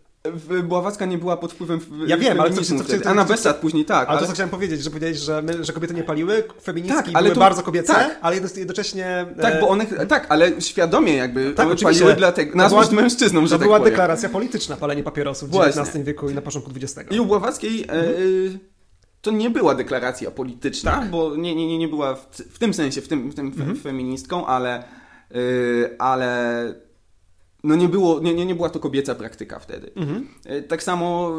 Bławacka nie była pod wpływem feminizmu. Ja wiem, ale co, co, co, co, co, Anna Besad później, tak. Ale, ale... to co chciałem powiedzieć, że powiedziałeś, że, my, że kobiety nie paliły, feministki tak, ale były to... bardzo kobiece, tak. ale jednocześnie... Tak, bo one, tak, ale świadomie jakby tak, paliły dlatego, nazwać była... mężczyzną, że to tak była powiem. Deklaracja polityczna, palenie papierosów w Właśnie. dziewiętnastym wieku i na początku dwudziestego. I u Bławackiej... Mhm. E... To nie była deklaracja polityczna, tak. bo nie, nie, nie była w, w tym sensie, w tym, w tym mhm. fe, feministką, ale, yy, ale no nie, było, nie, nie była to kobieca praktyka wtedy. Mhm. Yy, tak samo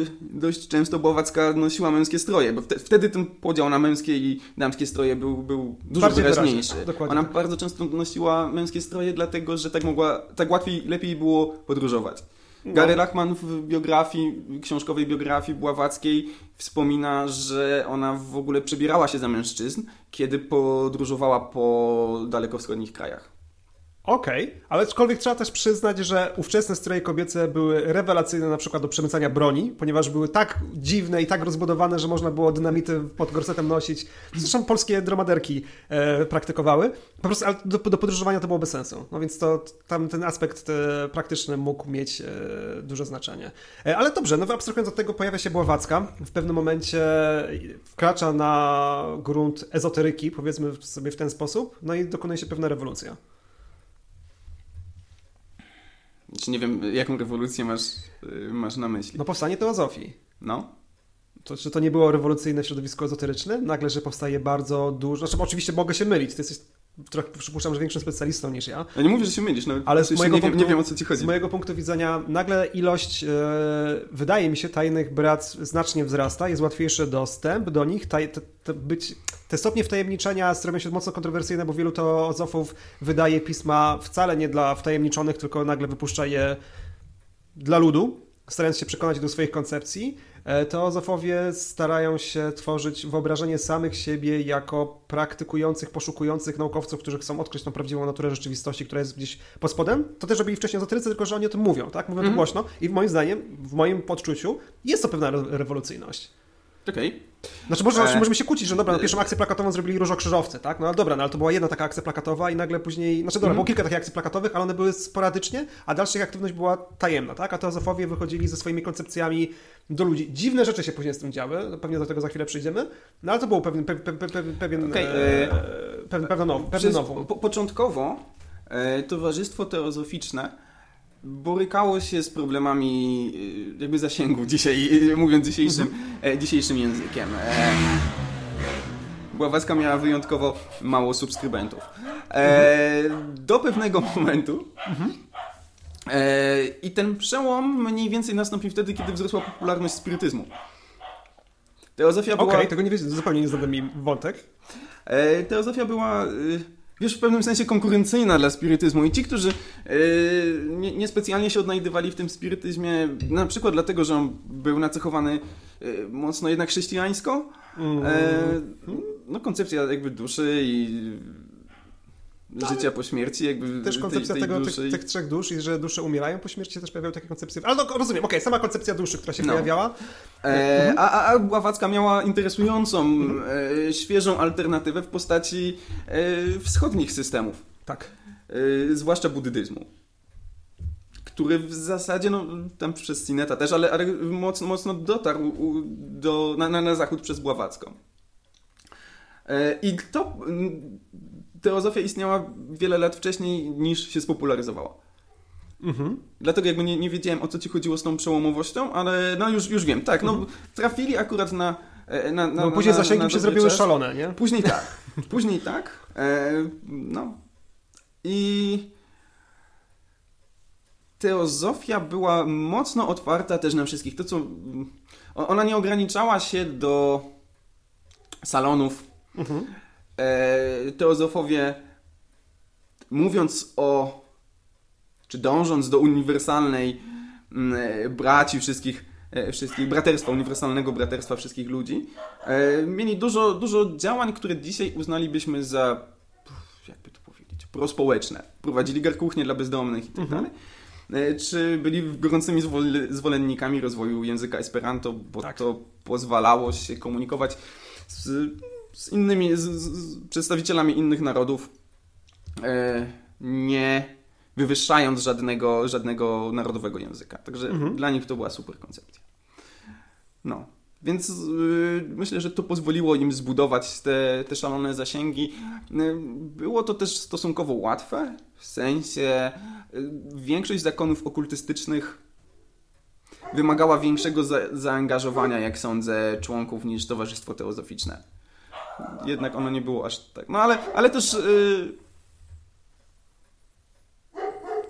yy, dość często Bławacka nosiła męskie stroje, bo wte, wtedy ten podział na męskie i damskie stroje był, był dużo bardziej wyraźniejszy. Wyraźnie, Ona tak. bardzo często nosiła męskie stroje, dlatego że tak mogła, tak łatwiej, lepiej było podróżować. No. Gary Lachman w biografii, książkowej biografii Bławackiej wspomina, że ona w ogóle przebierała się za mężczyzn, kiedy podróżowała po dalekowschodnich krajach. Okej, okay. ale aczkolwiek trzeba też przyznać, że ówczesne stroje kobiece były rewelacyjne na przykład do przemycania broni, ponieważ były tak dziwne i tak rozbudowane, że można było dynamity pod gorsetem nosić. Zresztą polskie dromaderki e, praktykowały. Po prostu ale do, do podróżowania to było bez sensu. No więc to tam ten aspekt e, praktyczny mógł mieć e, duże znaczenie. E, ale dobrze, no abstrahując od tego, pojawia się Bławacka. W pewnym momencie wkracza na grunt ezoteryki, powiedzmy sobie w ten sposób, no i dokonuje się pewna rewolucja. Czy nie wiem, jaką rewolucję masz, masz na myśli? No powstanie teozofii. No. To, czy to nie było rewolucyjne środowisko ezoteryczne? Nagle, że powstaje bardzo dużo... Znaczy, oczywiście mogę się mylić, ty jesteś, trochę przypuszczam, że większym specjalistą niż ja. Ja nie mówię, że się mylisz, no, ale z mojego nie, punktu, wiem, nie wiem, o co ci chodzi. Z mojego punktu widzenia nagle ilość, yy, wydaje mi się, tajnych brac znacznie wzrasta, jest łatwiejszy dostęp do nich, taj, te, te być... Te stopnie wtajemniczenia stają się mocno kontrowersyjne, bo wielu teozofów wydaje pisma wcale nie dla wtajemniczonych, tylko nagle wypuszcza je dla ludu, starając się przekonać do swoich koncepcji. Teozofowie starają się tworzyć wyobrażenie samych siebie jako praktykujących, poszukujących naukowców, którzy chcą odkryć tą prawdziwą naturę rzeczywistości, która jest gdzieś pod spodem. To też robili wcześniej ezoterycy, tylko że oni o tym mówią, tak? Mówią mm-hmm. to głośno i moim zdaniem, w moim odczuciu, jest to pewna re- rewolucyjność. Okej. Okay. Znaczy, może, e... możemy się kłócić, że dobra, na pierwszą akcję plakatową zrobili różokrzyżowcy, tak? No ale dobra, no ale to była jedna taka akcja plakatowa i nagle później... Znaczy dobra, mm. było kilka takich akcji plakatowych, ale one były sporadycznie, a dalsza ich aktywność była tajemna, tak? A teozofowie wychodzili ze swoimi koncepcjami do ludzi. Dziwne rzeczy się później z tym działy, pewnie do tego za chwilę przyjdziemy, no ale to było pewien... Pe, pe, pe, pe, pewien okay. e, pe, pewne now, pewne nowum. Po, początkowo e, Towarzystwo Teozoficzne borykało się z problemami jakby zasięgu dzisiaj, mówiąc dzisiejszym, dzisiejszym językiem. Bławacka miała wyjątkowo mało subskrybentów. Do pewnego momentu i ten przełom mniej więcej nastąpił wtedy, kiedy wzrosła popularność spirytyzmu. Teozofia była... Okej, okay, tego nie wiecie, zupełnie nie zadam mi wątek. Teozofia była... wiesz, w pewnym sensie konkurencyjna dla spirytyzmu i ci, którzy yy, nie, niespecjalnie się odnajdywali w tym spirytyzmie, na przykład dlatego, że on był nacechowany yy, mocno jednak chrześcijańsko, mm. yy, no koncepcja jakby duszy i no, życia po śmierci, jakby też koncepcja tej, tej tego, tych, tych trzech dusz i że dusze umierają po śmierci, też pojawiały takie koncepcje. Ale no, rozumiem, okej, okay, sama koncepcja duszy, która się no. pojawiała. E, mhm. a, a Bławacka miała interesującą, mhm. e, świeżą alternatywę w postaci e, wschodnich systemów. Tak. E, zwłaszcza buddyzmu, który w zasadzie, no tam przez Sineta też, ale, ale mocno, mocno dotarł u, do, na, na, na zachód przez Bławacką. E, I to... Teozofia istniała wiele lat wcześniej, niż się spopularyzowała. Mhm. Dlatego jakby nie, nie wiedziałem, o co ci chodziło z tą przełomowością, ale no już, już wiem, tak, no mhm. trafili akurat na... na, na no później zasięgi się zrobiły czas. Szalone, nie? Później tak, później tak, e, no. I teozofia była mocno otwarta też na wszystkich. To co... Ona nie ograniczała się do salonów, mhm. teozofowie, mówiąc o, czy dążąc do uniwersalnej braci wszystkich, wszystkich braterstwa, uniwersalnego braterstwa wszystkich ludzi, mieli dużo, dużo działań, które dzisiaj uznalibyśmy za, jakby to powiedzieć, prospołeczne. Prowadzili garkuchnie dla bezdomnych i tak dalej. Czy byli gorącymi zwolennikami rozwoju języka Esperanto, bo tak. to pozwalało się komunikować z, z innymi, z, z przedstawicielami innych narodów, e, nie wywyższając żadnego, żadnego narodowego języka. Także mhm. dla nich to była super koncepcja. No, więc y, myślę, że to pozwoliło im zbudować te, te szalone zasięgi. Było to też stosunkowo łatwe, w sensie y, większość zakonów okultystycznych wymagała większego za, zaangażowania, jak sądzę, członków niż Towarzystwo Teozoficzne. Jednak ono nie było aż tak. No ale, ale też... Y,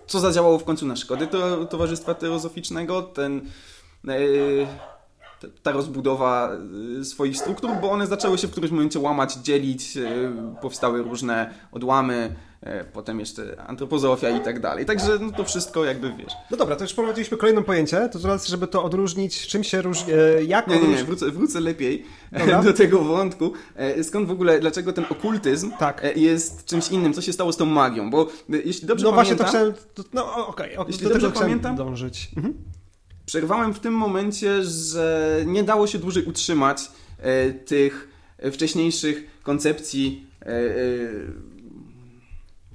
co zadziałało w końcu na szkody to, Towarzystwa Teozoficznego, ten, yy, ta rozbudowa swoich struktur, bo one zaczęły się w którymś momencie łamać, dzielić, yy, powstały różne odłamy, yy, potem jeszcze antropozofia i tak dalej. Także no, to wszystko jakby wiesz. No dobra, to już prowadziliśmy kolejne pojęcie, to teraz, żeby to odróżnić, czym się różni, yy, jak odróżnić? Nie, nie, nie, wrócę, wrócę lepiej dobra. do tego wątku. Yy, skąd w ogóle, dlaczego ten okultyzm tak. jest czymś innym, co się stało z tą magią, bo yy, jeśli dobrze no pamiętam... No właśnie, to chciałem... To, no okej, okay, jeśli do dobrze tego pamiętam, dążyć. Mhm. Przerwałem w tym momencie, że nie dało się dłużej utrzymać e, tych wcześniejszych koncepcji e, e,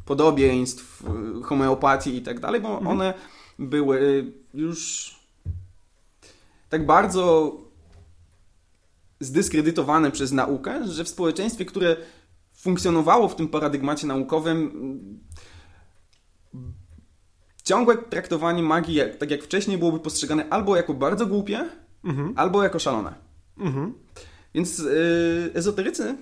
podobieństw, e, homeopatii i tak dalej, bo mhm. one były już tak bardzo zdyskredytowane przez naukę, że w społeczeństwie, które funkcjonowało w tym paradygmacie naukowym, ciągłe traktowanie magii, tak jak wcześniej, byłoby postrzegane albo jako bardzo głupie, mhm. albo jako szalone. Mhm. Więc yy, ezoterycy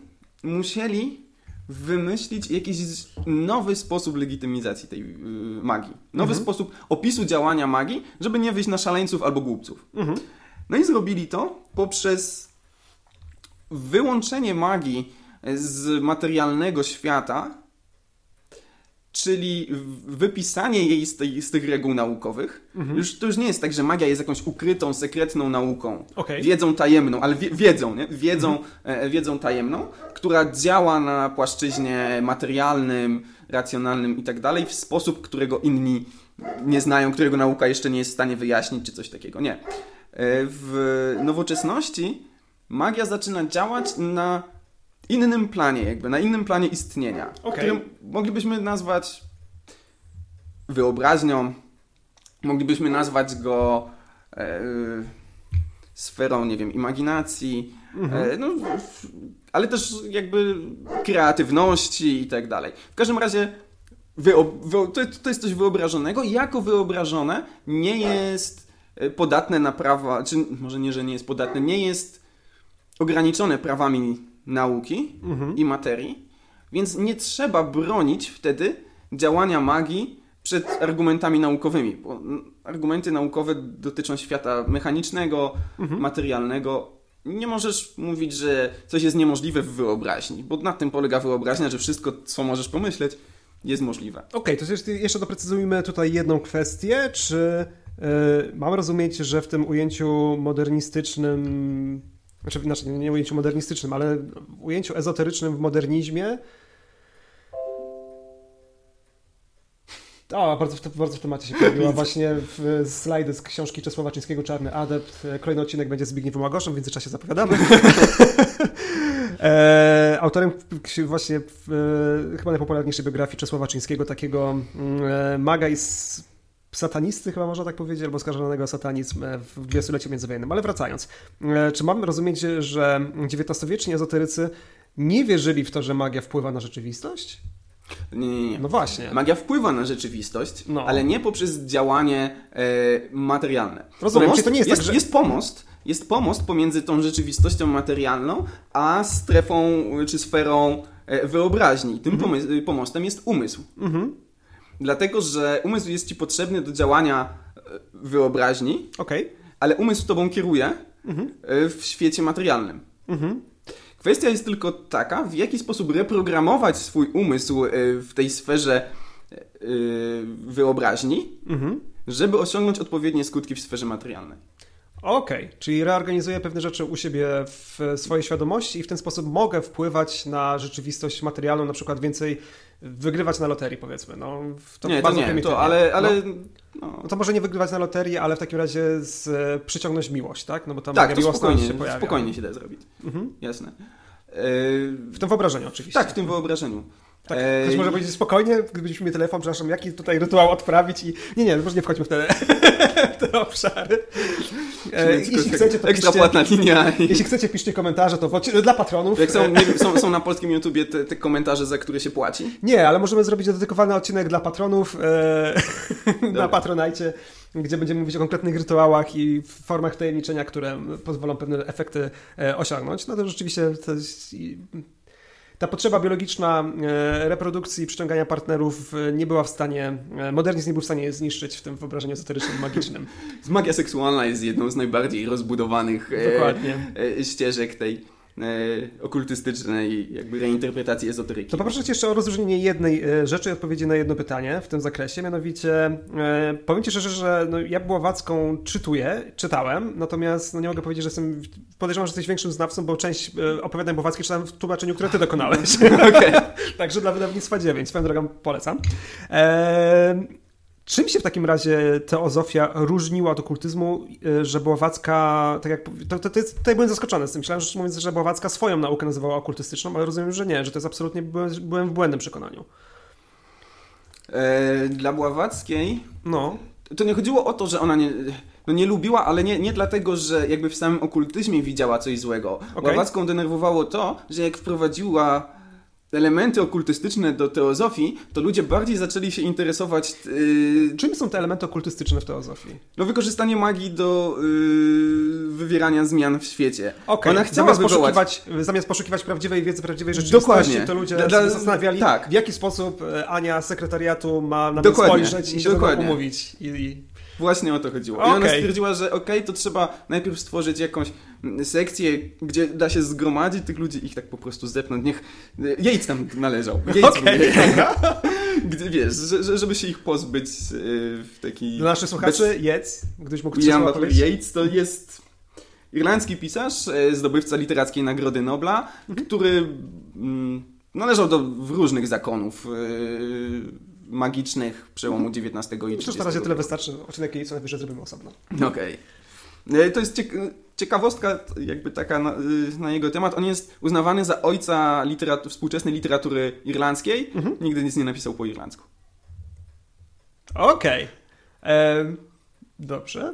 musieli wymyślić jakiś nowy sposób legitymizacji tej yy, magii. Nowy mhm. sposób opisu działania magii, żeby nie wyjść na szaleńców albo głupców. Mhm. No i zrobili to poprzez wyłączenie magii z materialnego świata, czyli wypisanie jej z, tej, z tych reguł naukowych. Mhm. Już, to już nie jest tak, że magia jest jakąś ukrytą, sekretną nauką. Okay. Wiedzą tajemną, ale wie, wiedzą, nie? Wiedzą, mhm. e, wiedzą tajemną, która działa na płaszczyźnie materialnym, racjonalnym i tak dalej w sposób, którego inni nie znają, którego nauka jeszcze nie jest w stanie wyjaśnić, czy coś takiego. Nie. E, w nowoczesności magia zaczyna działać na innym planie, jakby na innym planie istnienia, okay. który moglibyśmy nazwać wyobraźnią, moglibyśmy nazwać go e, sferą, nie wiem, imaginacji, mm-hmm. e, no, w, ale też jakby kreatywności i tak dalej. W każdym razie wyob- wyo- to, to jest coś wyobrażonego i jako wyobrażone nie jest podatne na prawa, czy może nie, że nie jest podatne, nie jest ograniczone prawami nauki mhm. i materii, więc nie trzeba bronić wtedy działania magii przed argumentami naukowymi, bo argumenty naukowe dotyczą świata mechanicznego, mhm. materialnego. Nie możesz mówić, że coś jest niemożliwe w wyobraźni, bo na tym polega wyobraźnia, że wszystko, co możesz pomyśleć, jest możliwe. Okej, okay, to jeszcze doprecyzujmy tutaj jedną kwestię, czy yy, mam rozumieć, że w tym ujęciu modernistycznym Znaczy, znaczy nie ujęciu modernistycznym, ale w ujęciu ezoterycznym w modernizmie. O, bardzo w, bardzo w temacie się pojawiła właśnie w slajdy z książki Czesława Czyńskiego Czarny Adept. Kolejny odcinek będzie z Zbigniewem Łagoszem, w międzyczasie zapowiadamy. e, autorem właśnie w, chyba najpopularniejszej biografii Czesława Czyńskiego, takiego e, maga i s, satanisty, chyba można tak powiedzieć, albo skarżonego satanizm w dwudziestoleciu międzywojennym. Ale wracając, czy mam rozumieć, że dziewiętnastowieczni ezoterycy nie wierzyli w to, że magia wpływa na rzeczywistość? Nie, nie, nie. No właśnie. Magia wpływa na rzeczywistość, no. ale nie poprzez działanie e, materialne. Rozumiem, pomost, to nie jest, jest tak, że... Jest pomost, jest pomost pomiędzy tą rzeczywistością materialną, a strefą czy sferą e, wyobraźni. Tym mhm. pomys- pomostem jest umysł. Mhm. Dlatego, że umysł jest ci potrzebny do działania wyobraźni, okay. ale umysł tobą kieruje mhm. w świecie materialnym. Mhm. Kwestia jest tylko taka, w jaki sposób reprogramować swój umysł w tej sferze wyobraźni, mhm. żeby osiągnąć odpowiednie skutki w sferze materialnej. Okej, okay, czyli reorganizuję pewne rzeczy u siebie w swojej świadomości i w ten sposób mogę wpływać na rzeczywistość materialną, na przykład więcej wygrywać na loterii, powiedzmy. No, to nie, bardzo to nie, to, ale... ale no. No. No to może nie wygrywać na loterii, ale w takim razie z, przyciągnąć miłość, tak? No bo tam tak, to spokojnie, się pojawia. Spokojnie się da zrobić. Mhm. Jasne. Yy... W tym wyobrażeniu oczywiście. Tak, w tym wyobrażeniu. Tak, ktoś może powiedzieć spokojnie, gdybyśmy mieli telefon, przepraszam, jaki tutaj rytuał odprawić i... Nie, nie, może nie wchodźmy w te, w te obszary. E, jeśli chcecie, to ekstra płatna linia. Jeśli chcecie, piszcie komentarze, to w... dla patronów. Jak są, nie, są, są na polskim YouTubie te, te komentarze, za które się płaci? Nie, ale możemy zrobić dedykowany odcinek dla patronów e, na Patronite, gdzie będziemy mówić o konkretnych rytuałach i formach tajemniczenia, które pozwolą pewne efekty e, osiągnąć. No to rzeczywiście to jest... I, ta potrzeba biologiczna reprodukcji, przyciągania partnerów nie była w stanie, modernizm nie był w stanie zniszczyć w tym wyobrażeniu ezoterycznym, magicznym. Magia seksualna jest jedną z najbardziej rozbudowanych e, ścieżek tej e, okultystycznej jakby reinterpretacji ezoteryki. To poproszę Cię jeszcze o rozróżnienie jednej rzeczy i odpowiedzi na jedno pytanie w tym zakresie, mianowicie e, powiem Ci szczerze, że no, ja Bławacką czytuję, czytałem, natomiast no, nie mogę powiedzieć, że jestem... Podejrzewam, że jesteś większym znawcą, bo część opowiadań Bławackiej czytałem w tłumaczeniu, które ty dokonałeś. Okay. Także dla wydawnictwa dziewięć. Swoją drogą polecam. Eee, czym się w takim razie teozofia różniła od okultyzmu, że Bławacka... Tak jak, to, to, to jest, tutaj byłem zaskoczony z tym. Myślałem, że, mówiąc, że Bławacka swoją naukę nazywała okultystyczną, ale rozumiem, że nie, że to jest absolutnie... Byłem, byłem w błędnym przekonaniu. Eee, dla Bławackiej... No... To nie chodziło o to, że ona nie, no nie lubiła, ale nie, nie dlatego, że jakby w samym okultyzmie widziała coś złego. Okay. Bławacką denerwowało to, że jak wprowadziła elementy okultystyczne do teozofii, to ludzie bardziej zaczęli się interesować... Yy... Czym są te elementy okultystyczne w teozofii? No wykorzystanie magii do yy, wywierania zmian w świecie. Okay. Ona chciała zamiast poszukiwać, zamiast poszukiwać prawdziwej wiedzy, prawdziwej rzeczywistości, dokładnie. To ludzie da, da, zastanawiali, tak. W jaki sposób Ania z sekretariatu ma na mnie spojrzeć i się dokładnie. Ze mną umówić. I, i... Właśnie o to chodziło. Okay. I ona stwierdziła, że okej, okay, to trzeba najpierw stworzyć jakąś sekcję, gdzie da się zgromadzić tych ludzi, ich tak po prostu zepnąć. Niech Yeats tam należał. Yeats okay. Gdy wiesz, że, żeby się ich pozbyć w taki... Dla naszych słuchaczy bez... Yeats, gdybyś mógł William Yeats to jest irlandzki pisarz, zdobywca literackiej Nagrody Nobla, mm-hmm. który należał do różnych zakonów magicznych przełomu dziewiętnastego i dwudziestego. Przecież na razie tyle wystarczy. Odcinek i co najwyżej zrobimy osobno. Okej. Okay. To jest ciekawostka jakby taka na, na jego temat. On jest uznawany za ojca literatu- współczesnej literatury irlandzkiej. Mhm. Nigdy nic nie napisał po irlandzku. Okej. Okay. Dobrze.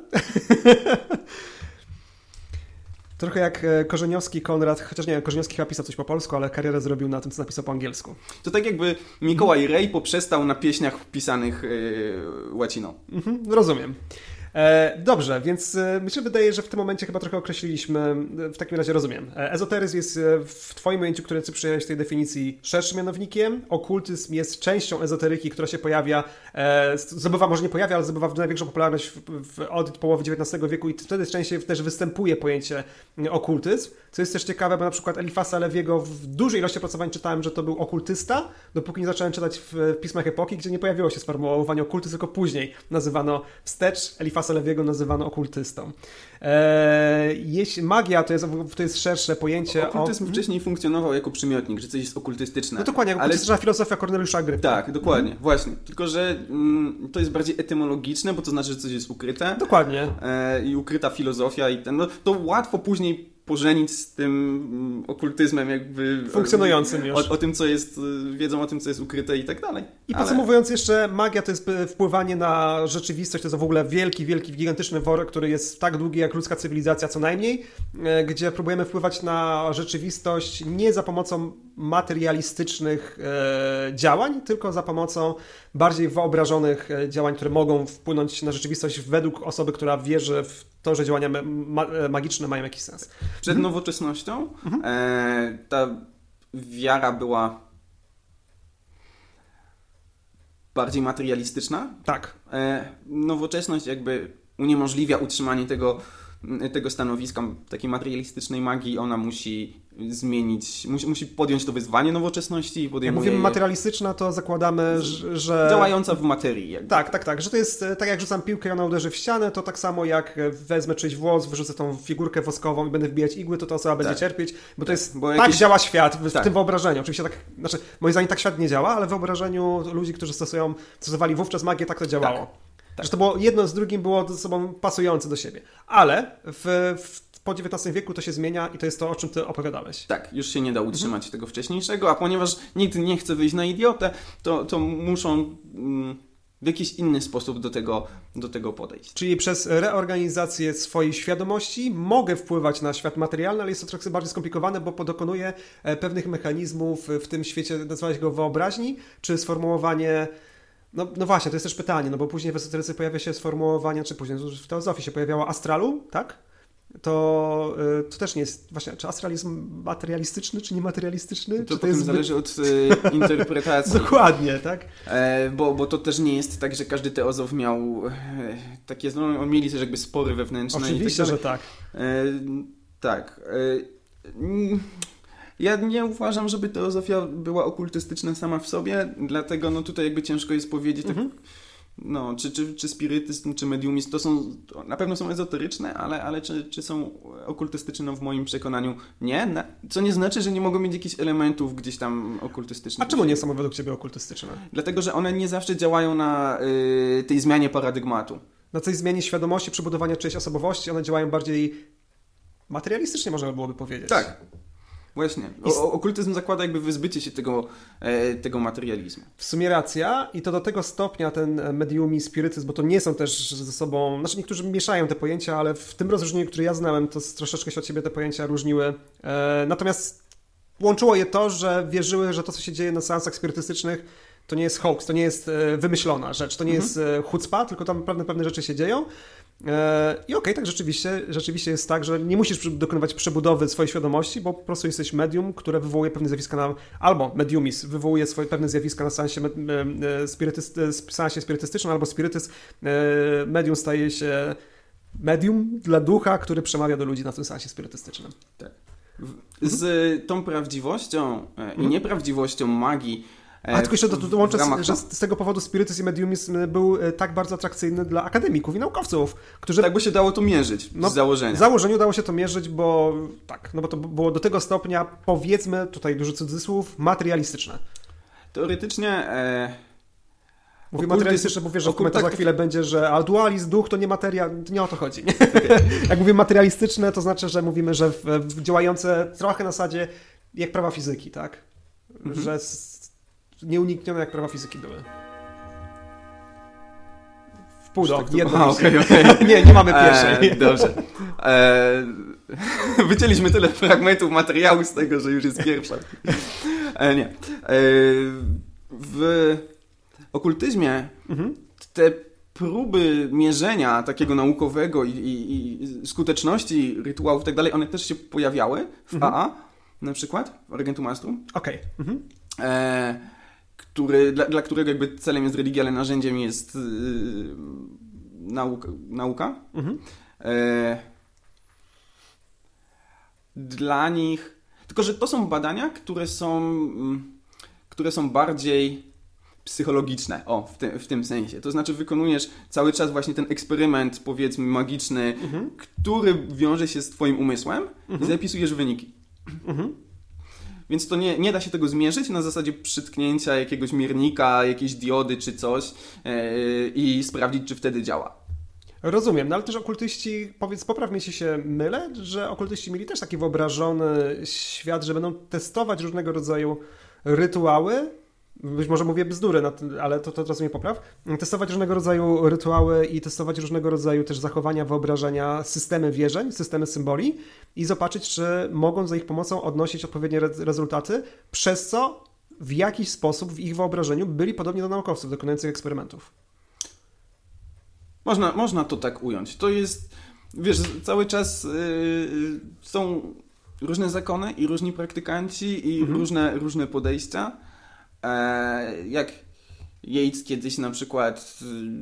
Trochę jak Korzeniowski, Konrad, chociaż nie wiem, Korzeniowski chyba pisał coś po polsku, ale karierę zrobił na tym, co napisał po angielsku. To tak jakby Mikołaj Rej poprzestał na pieśniach pisanych yy, łaciną. Mhm, rozumiem. E, dobrze, więc mi się wydaje, że w tym momencie chyba trochę określiliśmy, w takim razie rozumiem. Ezoteryzm jest w twoim ujęciu, które ty przyjąłeś tej definicji, szerszym mianownikiem. Okultyzm jest częścią ezoteryki, która się pojawia, e, zdobywa, może nie pojawia, ale zdobywa największą popularność w, w, od połowy dziewiętnastego wieku i wtedy częściej też występuje pojęcie okultyzm, co jest też ciekawe, bo na przykład Eliphasa Leviego w dużej ilości opracowań czytałem, że to był okultysta, dopóki nie zacząłem czytać w pismach epoki, gdzie nie pojawiło się sformułowanie okultyzm, tylko później nazywano wstecz Eliphasa Leviego nazywano okultystą. Eee, jeśli magia to jest, to jest szersze pojęcie. Okultyzm o... wcześniej funkcjonował jako przymiotnik, że coś jest okultystyczne. No dokładnie, ale okultystyczna filozofia Kornelusza Agryppa. Tak, dokładnie, mhm. właśnie. Tylko, że mm, to jest bardziej etymologiczne, bo to znaczy, że coś jest ukryte. Dokładnie. E, I ukryta filozofia i ten, no, to łatwo później pożenić z tym okultyzmem jakby... Funkcjonującym już. O, o tym, co jest, wiedzą o tym, co jest ukryte i tak dalej. I Ale... podsumowując jeszcze, magia to jest wpływanie na rzeczywistość, to jest w ogóle wielki, wielki, gigantyczny worek, który jest tak długi jak ludzka cywilizacja co najmniej, gdzie próbujemy wpływać na rzeczywistość nie za pomocą materialistycznych działań, tylko za pomocą bardziej wyobrażonych działań, które mogą wpłynąć na rzeczywistość według osoby, która wierzy w to, że działania ma- magiczne mają jakiś sens. Przed nowoczesnością mhm. e, ta wiara była bardziej materialistyczna. Tak. E, nowoczesność jakby uniemożliwia utrzymanie tego, tego stanowiska takiej materialistycznej magii. Ona musi zmienić, musi, musi podjąć to wyzwanie nowoczesności i podejmuje... Jak mówimy materialistyczna, to zakładamy, że... Działająca w materii. Jakby. Tak, tak, tak, że to jest, tak jak rzucam piłkę, ona uderzy w ścianę, to tak samo jak wezmę czyjś włos, wyrzucę tą figurkę woskową i będę wbijać igły, to ta osoba tak. będzie cierpieć, bo tak. to jest... Bo jakieś... Tak działa świat w tak. tym wyobrażeniu. Oczywiście tak, znaczy, moim zdaniem tak świat nie działa, ale w wyobrażeniu ludzi, którzy stosują, stosowali wówczas magię, tak to działało. Tak. Tak. Że to było jedno z drugim było ze sobą pasujące do siebie. Ale w, w po dziewiętnastym wieku to się zmienia i to jest to, o czym ty opowiadałeś. Tak, już się nie da utrzymać mhm. tego wcześniejszego, a ponieważ nikt nie chce wyjść na idiotę, to, to muszą w jakiś inny sposób do tego, do tego podejść. Czyli przez reorganizację swojej świadomości mogę wpływać na świat materialny, ale jest to trochę bardziej skomplikowane, bo dokonuję pewnych mechanizmów w tym świecie, nazwałeś go wyobraźni, czy sformułowanie... No, no właśnie, to jest też pytanie, no bo później w esoteryce pojawia się sformułowanie, czy później w teozofii się pojawiało astralu, tak? To, to też nie jest... Właśnie, czy astralizm materialistyczny, czy niematerialistyczny? To, to potem jest... zależy od e, interpretacji. Dokładnie, tak? E, bo, bo to też nie jest tak, że każdy teozof miał e, takie... No, mieli też jakby spory wewnętrzne. Oczywiście, i tak, że tak. E, tak. E, ja nie uważam, żeby teozofia była okultystyczna sama w sobie, dlatego no tutaj jakby ciężko jest powiedzieć... Mhm. Tak, no, czy, czy, czy spirytyzm, czy mediumizm, to są, to na pewno są ezoteryczne, ale, ale czy, czy są okultystyczne? No w moim przekonaniu nie, na, co nie znaczy, że nie mogą mieć jakichś elementów gdzieś tam okultystycznych. A czemu nie są według Ciebie okultystyczne? Dlatego, że one nie zawsze działają na y, tej zmianie paradygmatu. Na tej zmianie świadomości, przebudowania czyjejś osobowości, one działają bardziej materialistycznie, można byłoby powiedzieć. Tak. Właśnie. O, okultyzm zakłada jakby wyzbycie się tego, e, tego materializmu. W sumie racja i to do tego stopnia ten medium i spirytyzm, bo to nie są też ze sobą... Znaczy niektórzy mieszają te pojęcia, ale w tym rozróżnieniu, które ja znałem, to troszeczkę się od siebie te pojęcia różniły. E, natomiast łączyło je to, że wierzyły, że to, co się dzieje na seansach spirytystycznych, to nie jest hoax, to nie jest e, wymyślona rzecz, to nie mhm. jest e, chucpa, tylko tam pewne, pewne rzeczy się dzieją. I okej, okay, tak rzeczywiście, rzeczywiście jest tak, że nie musisz dokonywać przebudowy swojej świadomości, bo po prostu jesteś medium, które wywołuje pewne zjawiska na... Albo mediumis wywołuje swoje pewne zjawiska na seansie, spirytyst, seansie spirytystycznym, albo spirytyzm medium staje się medium dla ducha, który przemawia do ludzi na tym seansie spirytystycznym. Tak. Z tą prawdziwością i nieprawdziwością magii. A tylko jeszcze dołączę, że z tego powodu spirytyzm i mediumizm był tak bardzo atrakcyjny dla akademików i naukowców, którzy... Tak by się dało to mierzyć no, z założenia. W założeniu dało się to mierzyć, bo tak, no bo to było do tego stopnia, powiedzmy, tutaj dużo cudzysłów, materialistyczne. Teoretycznie... E... Mówię okultyzm, materialistyczne, bo wiesz, że w komentarzach tak, chwilę będzie, że a dualizm, duch to nie materia, to nie o to chodzi. Nie? Okay. Jak mówię materialistyczne, to znaczy, że mówimy, że w, w działające trochę na zasadzie jak prawa fizyki, tak? Mm-hmm. Że... Nieuniknione jak prawa fizyki były. W pół do. Tak jedno. A, okay, okay. nie, nie mamy pierwszej. E, dobrze. E, wycięliśmy tyle fragmentów materiału z tego, że już jest pierwsza. E, nie. E, w okultyzmie mhm. te próby mierzenia takiego naukowego i, i, i skuteczności rytuałów i tak dalej, one też się pojawiały w mhm. A A, na przykład w Argentum Astrum. Okej. Okay. Mhm. E, który, dla, dla którego jakby celem jest religia, ale narzędziem jest yy, nauka. nauka. Mhm. E, dla nich... Tylko, że to są badania, które są, które są bardziej psychologiczne, o, w, te, w tym sensie. To znaczy wykonujesz cały czas właśnie ten eksperyment, powiedzmy, magiczny, mhm. który wiąże się z twoim umysłem mhm. i zapisujesz wyniki. Mhm. Więc to nie, nie da się tego zmierzyć na zasadzie przytknięcia jakiegoś miernika, jakiejś diody czy coś yy, i sprawdzić, czy wtedy działa. Rozumiem, no ale też okultyści, powiedz, poprawnie się, się mylę, że okultyści mieli też taki wyobrażony świat, że będą testować różnego rodzaju rytuały, być może mówię bzdury, ale to, to teraz mnie popraw, testować różnego rodzaju rytuały i testować różnego rodzaju też zachowania, wyobrażenia, systemy wierzeń, systemy symboli i zobaczyć, czy mogą za ich pomocą odnosić odpowiednie re- rezultaty, przez co w jakiś sposób w ich wyobrażeniu byli podobni do naukowców dokonujących eksperymentów. Można, można to tak ująć. To jest, wiesz, cały czas yy, są różne zakony i różni praktykanci i mhm. różne, różne podejścia. Jak Yeats kiedyś na przykład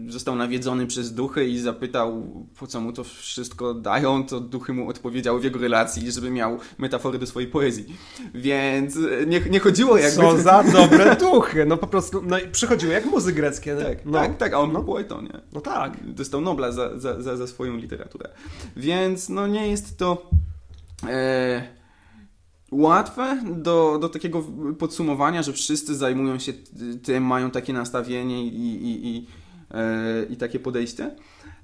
został nawiedzony przez duchy i zapytał, po co mu to wszystko dają, to duchy mu odpowiedziały w jego relacji, żeby miał metafory do swojej poezji. Więc nie, nie chodziło jakby... Co za dobre duchy! No po prostu no, przychodziły jak muzy greckie. Tak, no. tak, tak, a on no. poetą, nie? No tak. Dostał Nobla za, za, za, za swoją literaturę. Więc no nie jest to... E... łatwe do, do takiego podsumowania, że wszyscy zajmują się tym, mają takie nastawienie i, i, i, yy, i takie podejście.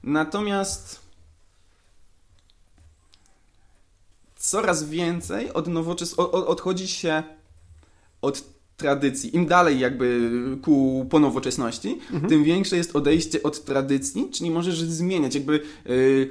Natomiast coraz więcej od nowoczes- od, odchodzi się od tradycji. Im dalej jakby ku po nowoczesności, mhm. tym większe jest odejście od tradycji, czyli możesz zmieniać jakby... Yy,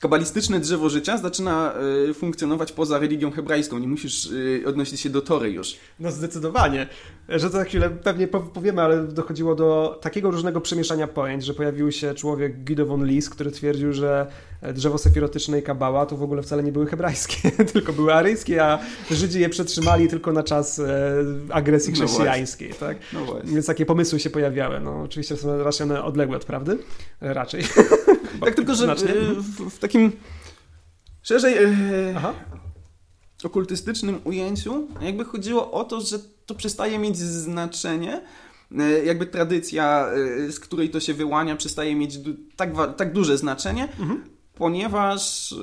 Kabalistyczne drzewo życia zaczyna y, funkcjonować poza religią hebrajską. Nie musisz y, odnosić się do Tory już. No zdecydowanie. Że za chwilę pewnie powiemy, ale dochodziło do takiego różnego przemieszania pojęć, że pojawił się człowiek Guido von List, który twierdził, że drzewo sefirotyczne i kabała to w ogóle wcale nie były hebrajskie, tylko były aryjskie, a Żydzi je przetrzymali tylko na czas e, agresji chrześcijańskiej. No tak? No właśnie. Więc takie pomysły się pojawiały. No, oczywiście są raczej one odległe od prawdy. Raczej. Tak, tylko że w, w takim szerzej Aha. okultystycznym ujęciu jakby chodziło o to, że to przestaje mieć znaczenie, jakby tradycja, z której to się wyłania, przestaje mieć tak, tak duże znaczenie, mhm. ponieważ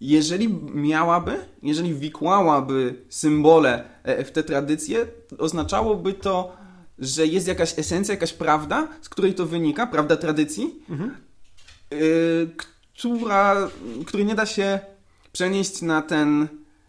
jeżeli miałaby, jeżeli wikłałaby symbole w te tradycje, oznaczałoby to, że jest jakaś esencja, jakaś prawda, z której to wynika, prawda tradycji, mhm. y, która, której nie da się przenieść na ten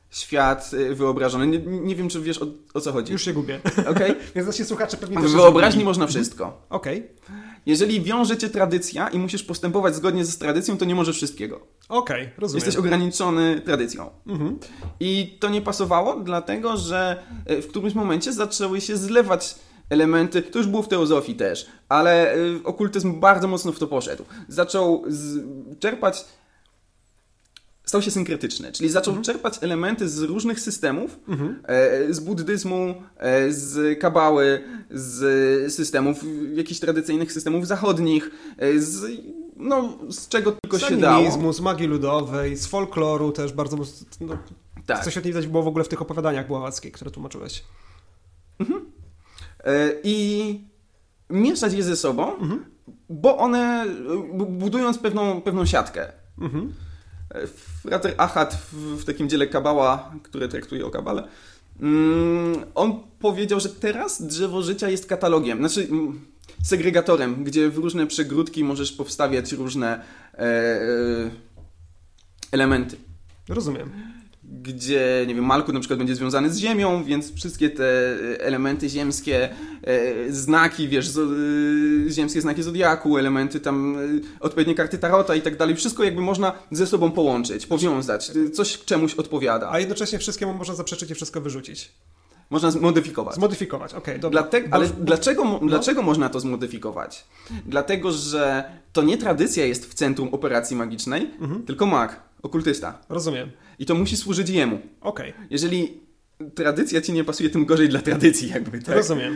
świat wyobrażony. Nie, nie wiem, czy wiesz o, o co chodzi. Już się gubię. Okay? Więc nasi słuchacze pewnie... W wyobraźni można wszystko. Okej. Okay. Jeżeli wiąże cię tradycja i musisz postępować zgodnie z tradycją, to nie możesz wszystkiego. Okej, okay, rozumiem. Jesteś ograniczony tradycją. Mhm. I to nie pasowało, dlatego że w którymś momencie zaczęły się zlewać elementy, to już było w teozofii też, ale y, okultyzm bardzo mocno w to poszedł. Zaczął z, czerpać, stał się synkretyczny, czyli zaczął mhm. czerpać elementy z różnych systemów, mhm. e, z buddyzmu, e, z kabały, z systemów, jakichś tradycyjnych systemów zachodnich, e, z... No, z czego tylko się dało. Z magii ludowej, z folkloru też bardzo... No, tak. Co świetnie widać było w ogóle w tych opowiadaniach Bławackiej, które tłumaczyłeś. Mhm. I mieszać je ze sobą, mhm. bo one, budując pewną, pewną siatkę. Mhm. Frater Achad w, w takim dziele Kabała, które traktuje o Kabale, on powiedział, że teraz drzewo życia jest katalogiem, znaczy... segregatorem, gdzie w różne przegródki możesz powstawiać różne e, e, elementy. Rozumiem. Gdzie, nie wiem, Malkut na przykład będzie związany z ziemią, więc wszystkie te elementy ziemskie, e, znaki, wiesz, z, e, ziemskie znaki zodiaku, elementy tam, e, odpowiednie karty tarota i tak dalej, wszystko jakby można ze sobą połączyć, powiązać, coś czemuś odpowiada. A jednocześnie wszystkiemu można zaprzeczyć i wszystko wyrzucić. Można zmodyfikować. Zmodyfikować, okej, okay, dobra. Dlatego, ale Boż... dlaczego, no. dlaczego można to zmodyfikować? Dlatego, że to nie tradycja jest w centrum operacji magicznej, mhm. tylko mag, okultysta. Rozumiem. I to musi służyć jemu. Okej. Okay. Jeżeli tradycja ci nie pasuje, tym gorzej dla tradycji jakby, tak? Rozumiem.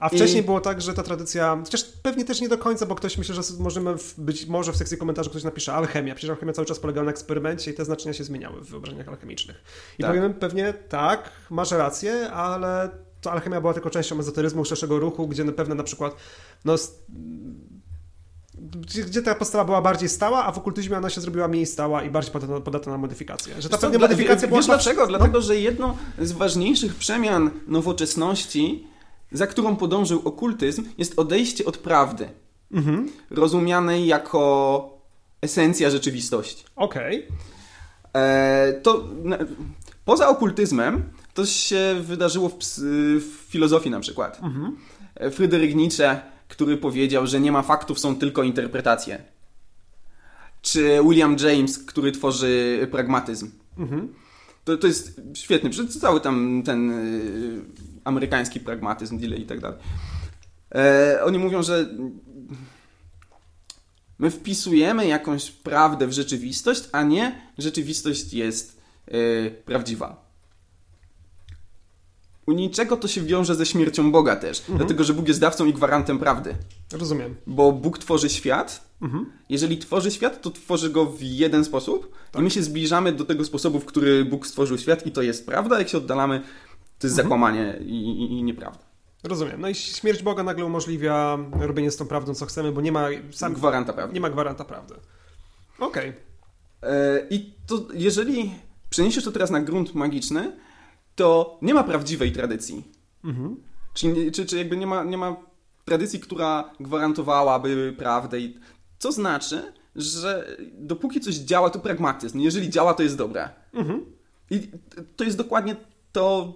A wcześniej I... było tak, że ta tradycja, chociaż pewnie też nie do końca, bo ktoś myśli, że możemy w, być może w sekcji komentarzy ktoś napisze alchemia, przecież alchemia cały czas polegała na eksperymencie i te znaczenia się zmieniały w wyobrażeniach alchemicznych. I tak. powiemy pewnie tak, masz rację, ale to alchemia była tylko częścią ezoteryzmu, szerszego ruchu, gdzie pewne na przykład no, gdzie ta postawa była bardziej stała, a w okultyzmie ona się zrobiła mniej stała i bardziej podatna na modyfikację. Że ta pewna modyfikacja była... Wiesz dlaczego? No? Dlatego, że jedną z ważniejszych przemian nowoczesności, za którą podążył okultyzm, jest odejście od prawdy, mhm. rozumianej jako esencja rzeczywistości. Okej. Okay. To na, poza okultyzmem to się wydarzyło w, w filozofii na przykład. Mhm. Fryderyk Nietzsche, który powiedział, że nie ma faktów, są tylko interpretacje. Czy William James, który tworzy pragmatyzm. Mhm. To, to jest świetny, cały tam ten y, amerykański pragmatyzm, delay i tak dalej. E, oni mówią, że my wpisujemy jakąś prawdę w rzeczywistość, a nie rzeczywistość jest y, prawdziwa. u niczego to się wiąże ze śmiercią Boga też, mhm. dlatego że Bóg jest dawcą i gwarantem prawdy. Rozumiem. Bo Bóg tworzy świat, mhm. jeżeli tworzy świat, to tworzy go w jeden sposób tak. i my się zbliżamy do tego sposobu, w który Bóg stworzył świat i to jest prawda, jak się oddalamy, to jest mhm. zakłamanie i, i, i nieprawda. Rozumiem. No i śmierć Boga nagle umożliwia robienie z tą prawdą, co chcemy, bo nie ma sam gwaranta prawdy. Nie ma gwaranta prawdy. Okej. Okay. I to jeżeli przeniesiesz to teraz na grunt magiczny, to nie ma prawdziwej tradycji. Mhm. Czyli, czy, czy jakby nie ma, nie ma tradycji, która gwarantowałaby prawdę. I co znaczy, że dopóki coś działa, to pragmatyzm. Jeżeli działa, to jest dobre. Mhm. I to jest dokładnie to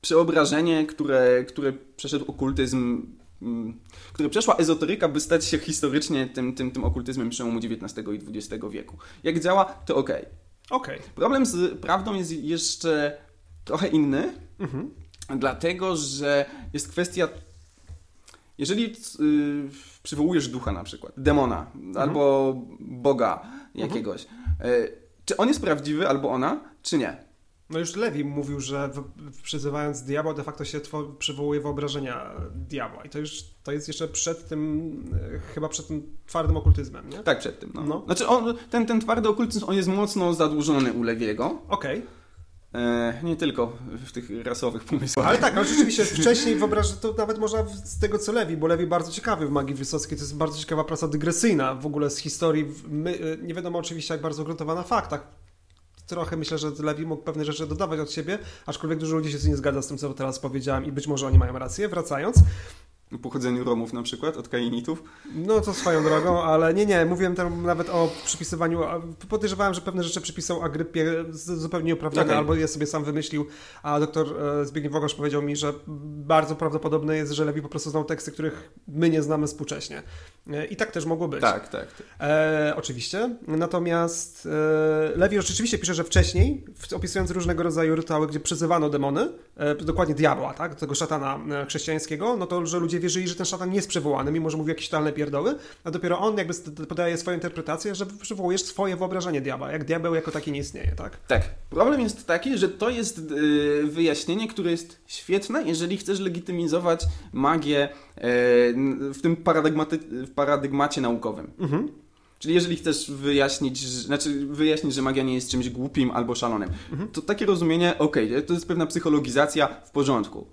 przeobrażenie, które, które przeszedł okultyzm, które przeszła ezoteryka, by stać się historycznie tym, tym, tym okultyzmem przełomu dziewiętnastego i dwudziestego wieku. Jak działa, to okej. Okay. Okay. Problem z prawdą jest jeszcze trochę inny, mhm. dlatego że jest kwestia, jeżeli yy, przywołujesz ducha na przykład, demona mhm. albo Boga jakiegoś, mhm. yy, czy on jest prawdziwy albo ona, czy nie? No już Lewi mówił, że przyzywając diabła de facto się tw- przywołuje wyobrażenia diabła i to już to jest jeszcze przed tym, chyba przed tym twardym okultyzmem, nie? Tak, przed tym. No. No. Znaczy on, ten, ten twardy okultyzm, on jest mocno zadłużony u Lewiego. Okej. Okay. Nie tylko w tych rasowych pomysłach. Ale tak, ale rzeczywiście wcześniej wyobrażę, to nawet można z tego co Lewi, bo Lewi bardzo ciekawy w magii wysockiej, to jest bardzo ciekawa praca dygresyjna w ogóle z historii, My, nie wiadomo oczywiście jak bardzo gruntowa na faktach. Trochę myślę, że Lewi mógł pewne rzeczy dodawać od siebie, aczkolwiek dużo ludzi się nie zgadza z tym, co teraz powiedziałem i być może oni mają rację, wracając. O pochodzeniu Romów na przykład, od Kainitów? No to swoją drogą, ale nie, nie, mówiłem tam nawet o przypisywaniu, podejrzewałem, że pewne rzeczy przypisał Agryppie zupełnie nieuprawnione, okay. albo je sobie sam wymyślił, a doktor Zbigniew Łagosz powiedział mi, że bardzo prawdopodobne jest, że Lewi po prostu znał teksty, których my nie znamy współcześnie. I tak też mogło być. Tak, tak. tak. E, oczywiście. Natomiast e, Lewi rzeczywiście pisze, że wcześniej, opisując różnego rodzaju rytuały, gdzie przyzywano demony, e, dokładnie diabła, tak, tego szatana chrześcijańskiego, no to, że ludzie wierzyli, że ten szatan nie jest przywołany, mimo że mówi jakieś totalne pierdoły, a dopiero on jakby podaje swoją interpretację, że przywołujesz swoje wyobrażenie diabła, jak diabeł jako taki nie istnieje, tak? Tak. Problem jest taki, że to jest yy, wyjaśnienie, które jest świetne, jeżeli chcesz legitymizować magię yy, w tym paradygmaty- w paradygmacie naukowym. Mhm. Czyli jeżeli chcesz wyjaśnić, znaczy wyjaśnić, że magia nie jest czymś głupim albo szalonym, mhm. to takie rozumienie, okej, okay, to jest pewna psychologizacja, w porządku.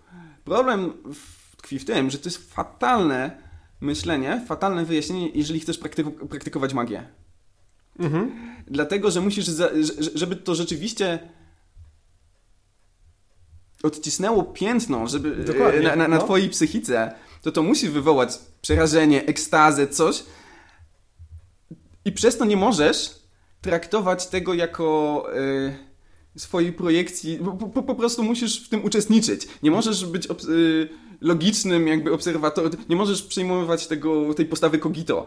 Problem w tkwi w tym, że to jest fatalne myślenie, fatalne wyjaśnienie, jeżeli chcesz praktyku- praktykować magię. Mhm. Dlatego, że musisz, za, żeby to rzeczywiście odcisnęło piętno, żeby na, na, na twojej psychice, to to musi wywołać przerażenie, ekstazę, coś i przez to nie możesz traktować tego jako... Yy, swojej projekcji, po, po, po prostu musisz w tym uczestniczyć. Nie możesz być obs- logicznym jakby obserwatorem, nie możesz przyjmować tego, tej postawy cogito,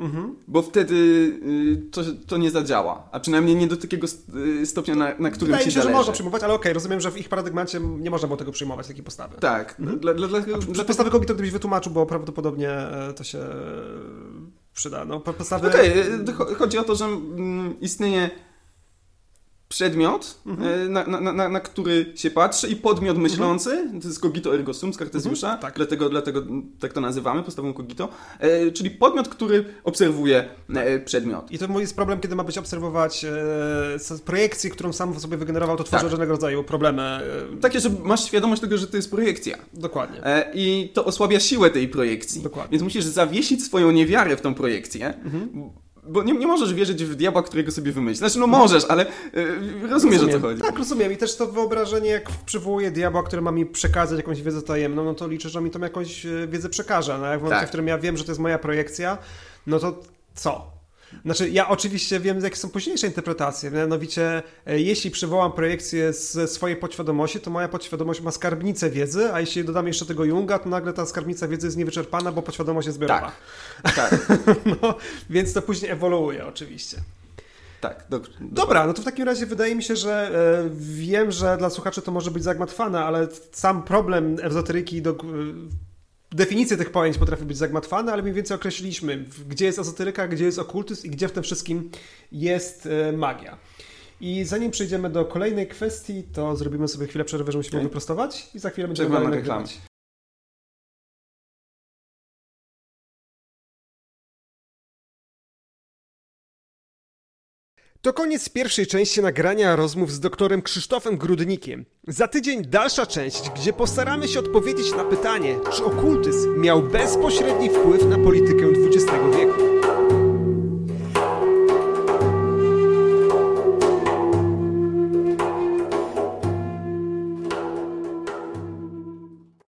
mhm. bo wtedy y, to, to nie zadziała, a przynajmniej nie do takiego stopnia, na, na którym Wydaje ci się, zależy. Że można przyjmować, ale okej, okay, rozumiem, że w ich paradygmacie nie można było tego przyjmować, takiej postawy. Tak. Mhm. Dla, dla, dla, dla postawy cogito gdybyś wytłumaczył, bo prawdopodobnie to się przyda. No, postawy... Okej, okay, chodzi o to, że istnieje przedmiot, mhm. na, na, na, na który się patrzy i podmiot myślący, mhm. to jest cogito ergo sum z Kartezjusza, mhm. tak. dlatego, dlatego tak to nazywamy, postawą cogito, e, czyli podmiot, który obserwuje e, przedmiot. I to jest problem, kiedy ma być obserwować e, projekcję, którą sam sobie wygenerował, to tworzy tak. różnego rodzaju problemy. E, Takie, że masz świadomość tego, że to jest projekcja. Dokładnie. E, I to osłabia siłę tej projekcji. Dokładnie. Więc musisz zawiesić swoją niewiarę w tą projekcję, mhm. Bo nie, nie możesz wierzyć w diabła, którego sobie wymyślisz. Znaczy, no możesz, ale yy, rozumiesz, o co chodzi. Tak, rozumiem. I też to wyobrażenie, jak przywołuje diabła, który ma mi przekazać jakąś wiedzę tajemną, no to liczę, że mi tą jakąś wiedzę przekaże. No jak w momencie, tak. w którym ja wiem, że to jest moja projekcja, no to co? Znaczy, ja oczywiście wiem, jakie są późniejsze interpretacje, mianowicie jeśli przywołam projekcję z swojej podświadomości, to moja podświadomość ma skarbnicę wiedzy, a jeśli dodam jeszcze tego Junga, to nagle ta skarbnica wiedzy jest niewyczerpana, bo podświadomość jest zbiorowa. Tak, tak. No, więc to później ewoluuje oczywiście. Tak, dobrze. Dobra, no to w takim razie wydaje mi się, że e, wiem, że dla słuchaczy to może być zagmatwane, ale sam problem ezoteryki do... Definicje tych pojęć potrafi być zagmatwane, ale mniej więcej określiliśmy, gdzie jest ezoteryka, gdzie jest okultyzm i gdzie w tym wszystkim jest magia. I zanim przejdziemy do kolejnej kwestii, to zrobimy sobie chwilę przerwy, żeby się okay. wyprostować i za chwilę będziemy dalej nagrywać. To koniec pierwszej części nagrania rozmów z doktorem Krzysztofem Grudnikiem. Za tydzień dalsza część, gdzie postaramy się odpowiedzieć na pytanie, czy okultyzm miał bezpośredni wpływ na politykę dwudziestego